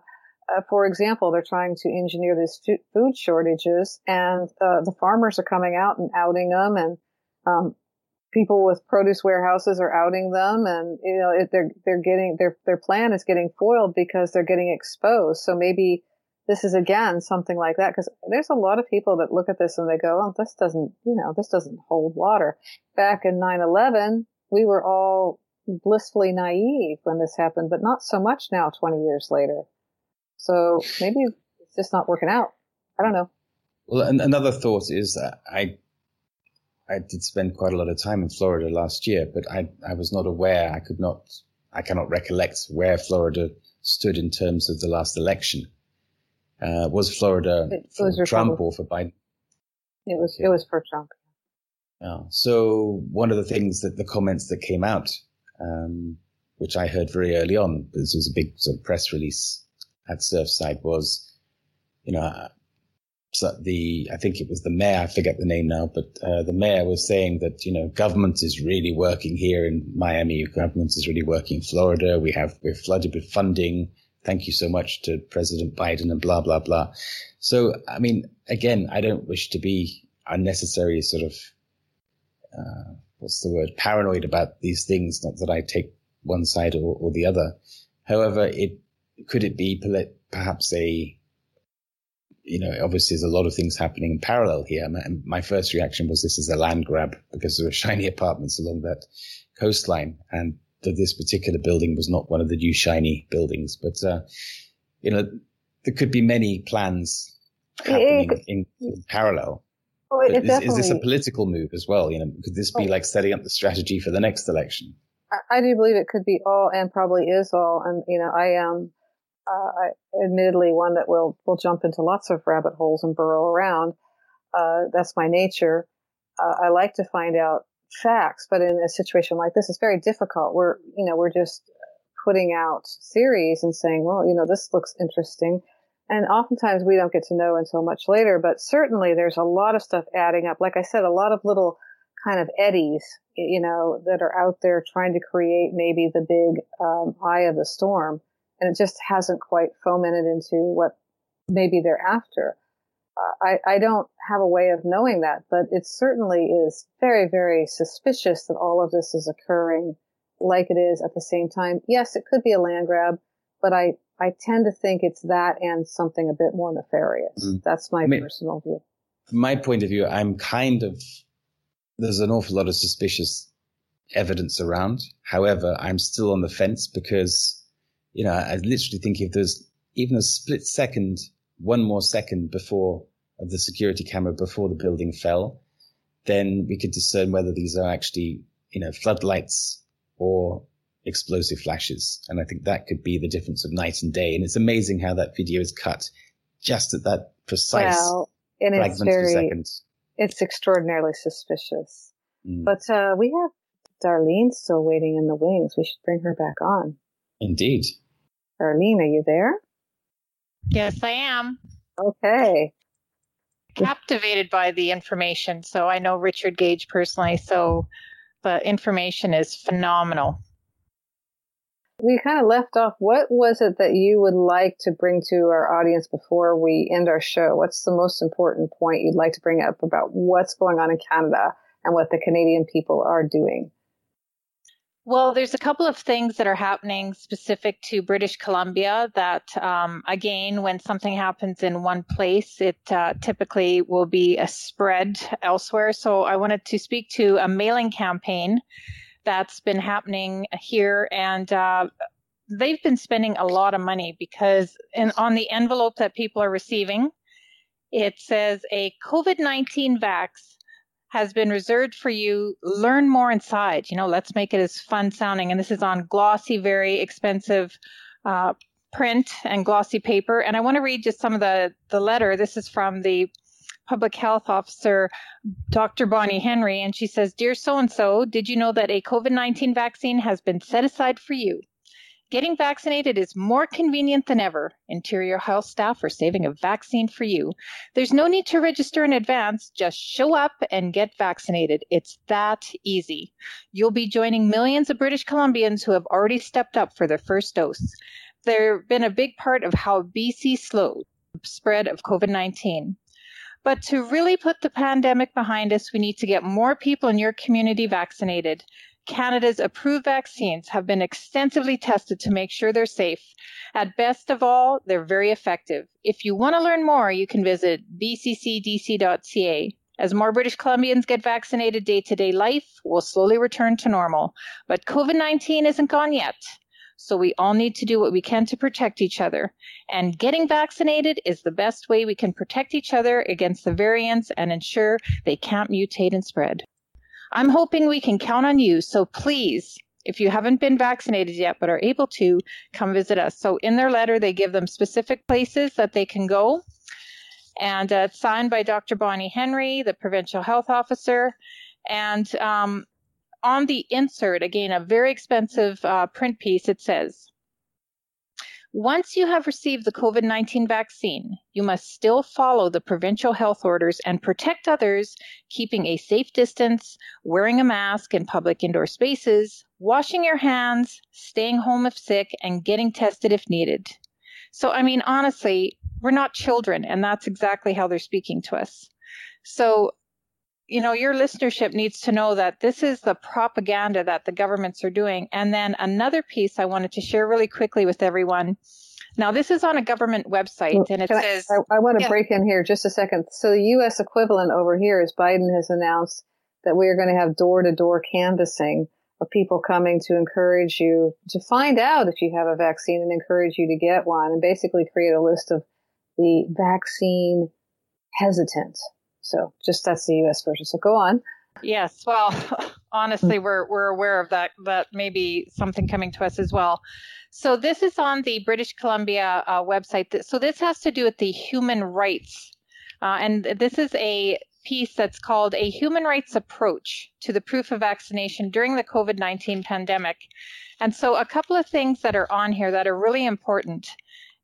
uh, for example, they're trying to engineer these food shortages and, uh, the farmers are coming out and outing them, and, um, people with produce warehouses are outing them. And, you know, it, they're, they're getting, their, their plan is getting foiled because they're getting exposed. So maybe this is again, something like that. Cause there's a lot of people that look at this and they go, oh, this doesn't, you know, this doesn't hold water. Back in nine eleven, we were all blissfully naive when this happened, but not so much now, twenty years later. So maybe it's just not working out. I don't know. Well, and another thought is that I, I did spend quite a lot of time in Florida last year, but I, I was not aware. I could not, I cannot recollect where Florida stood in terms of the last election. Uh, was Florida it, for it was Trump or for Biden? It was yeah. it was for Trump. Oh, so one of the things that the comments that came out, um, which I heard very early on, this was a big sort of press release at Surfside, was, you know, uh, so the I think it was the mayor, I forget the name now, but uh, the mayor was saying that, you know, government is really working here in Miami, government is really working in Florida. We have we're flooded with funding. thank you so much to President Biden and blah, blah, blah. So, I mean, again, I don't wish to be unnecessary sort of, uh, what's the word, paranoid about these things, not that I take one side or, or the other. However, it could it be perhaps a, you know, obviously there's a lot of things happening in parallel here. And my, my first reaction was this is a land grab because there were shiny apartments along that coastline, and that this particular building was not one of the new shiny buildings. But, uh, you know, there could be many plans happening it, in, in parallel. Oh, it, is, is this a political move as well? You know, could this be oh. like setting up the strategy for the next election? I, I do believe it could be all, and probably is all. And, you know, I am uh, I, admittedly one that will, will jump into lots of rabbit holes and burrow around. Uh, that's my nature. Uh, I like to find out facts, but in a situation like this, it's very difficult. We're, you know, we're just putting out theories and saying, well, you know, this looks interesting. And oftentimes we don't get to know until much later, but certainly there's a lot of stuff adding up. Like I said, a lot of little kind of eddies, you know, that are out there trying to create maybe the big um, eye of the storm. And it just hasn't quite fomented into what maybe they're after. Uh, I, I don't have a way of knowing that, but it certainly is very, very suspicious that all of this is occurring like it is at the same time. Yes, it could be a land grab, but I, I tend to think it's that and something a bit more nefarious. Mm. That's my I mean, personal view. From my point of view, I'm kind of, there's an awful lot of suspicious evidence around. However, I'm still on the fence because, you know, I literally think if there's even a split second, one more second before of the security camera before the building fell, then we could discern whether these are actually, you know, floodlights or explosive flashes. And I think that could be the difference of night and day. And it's amazing how that video is cut just at that precise well, and fragment it's very, per second. It's extraordinarily suspicious. Mm. But uh, we have Darlene still waiting in the wings. We should bring her back on. Indeed. Darlene, are you there? Yes, I am. Okay. Captivated by the information. So I know Richard Gage personally, so the information is phenomenal. We kind of left off. What was it that you would like to bring to our audience before we end our show? What's the most important point you'd like to bring up about what's going on in Canada and what the Canadian people are doing? Well, there's a couple of things that are happening specific to British Columbia that, um, again, when something happens in one place, it uh, typically will be a spread elsewhere. So I wanted to speak to a mailing campaign that's been happening here. And uh, they've been spending a lot of money because in, on the envelope that people are receiving, it says a COVID nineteen vax has been reserved for you. Learn more inside. You know, let's make it as fun sounding. And this is on glossy, very expensive uh, print and glossy paper. And I want to read just some of the, the letter. This is from the public health officer, Doctor Bonnie Henry. And she says, "Dear so-and-so, did you know that a COVID nineteen vaccine has been set aside for you? Getting vaccinated is more convenient than ever. Interior health staff are saving a vaccine for you. There's no need to register in advance. Just show up and get vaccinated. It's that easy. You'll be joining millions of British Columbians who have already stepped up for their first dose. They've been a big part of how B C slowed the spread of COVID nineteen. But to really put the pandemic behind us, we need to get more people in your community vaccinated. Canada's approved vaccines have been extensively tested to make sure they're safe. At best of all, they're very effective. If you want to learn more, you can visit b c c d c dot c a. As more British Columbians get vaccinated, day-to-day life will slowly return to normal. But COVID nineteen isn't gone yet, so we all need to do what we can to protect each other. And getting vaccinated is the best way we can protect each other against the variants and ensure they can't mutate and spread. I'm hoping we can count on you. So please, if you haven't been vaccinated yet but are able to, come visit us." So in their letter, they give them specific places that they can go. And uh, it's signed by Doctor Bonnie Henry, the provincial health officer. And um, on the insert, again, a very expensive uh, print piece, it says, "Once you have received the COVID nineteen vaccine, you must still follow the provincial health orders and protect others, keeping a safe distance, wearing a mask in public indoor spaces, washing your hands, staying home if sick, and getting tested if needed. So, I mean, honestly, we're not children, and that's exactly how they're speaking to us. So, you know, your listenership needs to know that this is the propaganda that the governments are doing. And then another piece I wanted to share really quickly with everyone. Now, this is on a government website, and it Can says... I, I want to yeah. break in here just a second. So the U S equivalent over here is Biden has announced that we are going to have door-to-door canvassing of people coming to encourage you to find out if you have a vaccine and encourage you to get one, and basically create a list of the vaccine hesitant. So just that's the U S version. So go on. Yes. Well, honestly, we're we're aware of that, but maybe something coming to us as well. So this is on the British Columbia uh, website. So this has to do with the human rights. Uh, and this is a piece that's called A Human Rights Approach to the Proof of Vaccination During the COVID nineteen Pandemic. And so a couple of things that are on here that are really important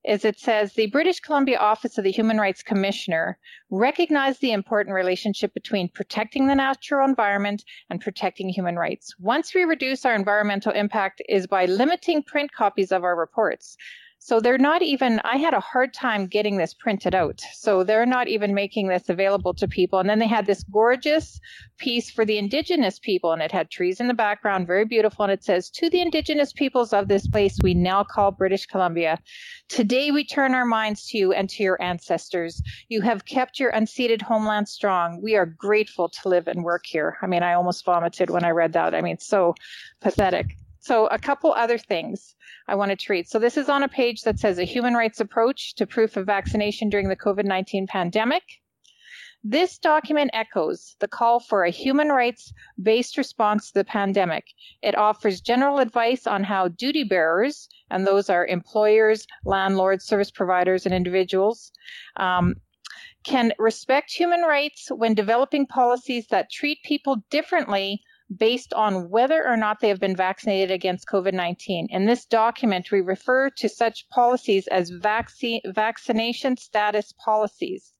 is it says the British Columbia Office of the Human Rights Commissioner recognized the important relationship between protecting the natural environment and protecting human rights. Once we reduce our environmental impact is by limiting print copies of our reports. So they're not even, I had a hard time getting this printed out. So they're not even making this available to people. And then they had this gorgeous piece for the Indigenous people, and it had trees in the background, very beautiful. And it says, to the Indigenous peoples of this place we now call British Columbia, today we turn our minds to you and to your ancestors. You have kept your unceded homeland strong. We are grateful to live and work here. I mean, I almost vomited when I read that. I mean, it's so pathetic. So a couple other things I wanted to read. So this is on a page that says a human rights approach to proof of vaccination during the COVID nineteen pandemic. This document echoes the call for a human rights-based response to the pandemic. It offers general advice on how duty bearers, and those are employers, landlords, service providers, and individuals, um, can respect human rights when developing policies that treat people differently based on whether or not they have been vaccinated against COVID nineteen. In this document, we refer to such policies as vaccine, vaccination status policies.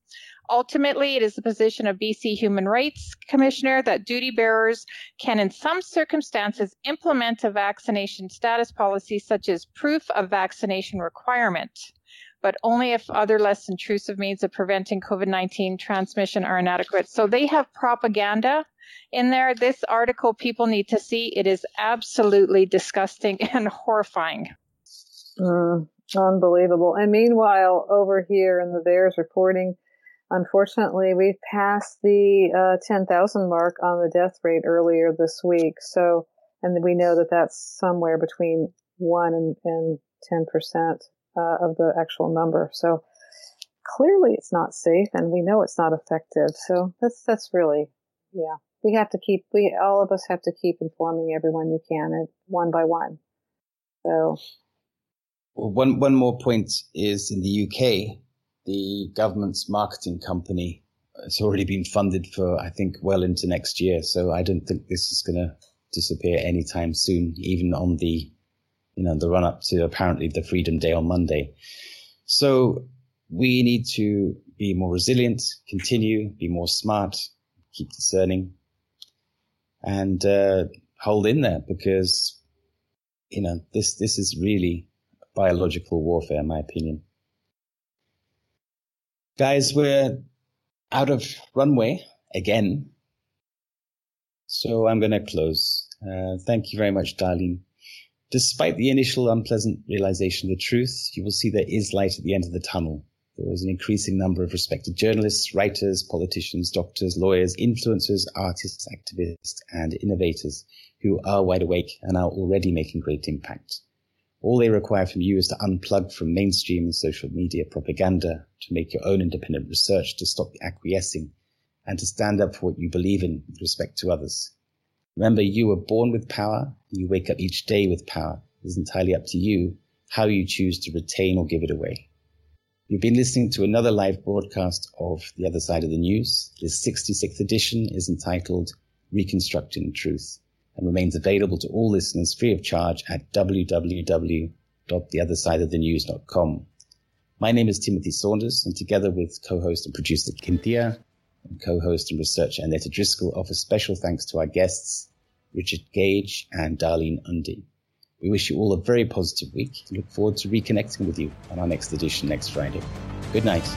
Ultimately, it is the position of B C Human Rights Commissioner that duty bearers can, in some circumstances, implement a vaccination status policy such as proof of vaccination requirement, but only if other less intrusive means of preventing COVID nineteen transmission are inadequate. So they have propaganda in there. This article people need to see. It is absolutely disgusting and horrifying. Mm, unbelievable. And meanwhile, over here in the VAERS reporting, unfortunately, we've passed the uh, ten thousand mark on the death rate earlier this week. So, and we know that that's somewhere between one and ten percent uh, of the actual number. So clearly it's not safe, and we know it's not effective. So that's, that's really, yeah. We have to keep, we, all of us have to keep informing everyone you can, one by one. So. Well, one, one more point is in the U K, the government's marketing company has already been funded for, I think, well into next year. So I don't think this is going to disappear anytime soon, even on the, you know, the run up to apparently the Freedom Day on Monday. So we need to be more resilient, continue, be more smart, keep discerning. And uh, hold in there, because, you know, this this is really biological warfare, in my opinion. Guys, we're out of runway again. So I'm going to close. Uh, thank you very much, Darlene. Despite the initial unpleasant realization of the truth, you will see there is light at the end of the tunnel. There is an increasing number of respected journalists, writers, politicians, doctors, lawyers, influencers, artists, activists, and innovators who are wide awake and are already making great impact. All they require from you is to unplug from mainstream and social media propaganda, to make your own independent research, to stop the acquiescing, and to stand up for what you believe in with respect to others. Remember, you were born with power, and you wake up each day with power. It is entirely up to you how you choose to retain or give it away. You've been listening to another live broadcast of The Other Side of the News. This sixty-sixth edition is entitled Reconstructing Truth, and remains available to all listeners free of charge at w w w dot the other side of the news dot com. My name is Timothy Saunders, and together with co-host and producer Kynthia and co-host and researcher Annette Driscoll, offer special thanks to our guests, Richard Gage and Darlene Undy. We wish you all a very positive week. Look forward to reconnecting with you on our next edition next Friday. Good night.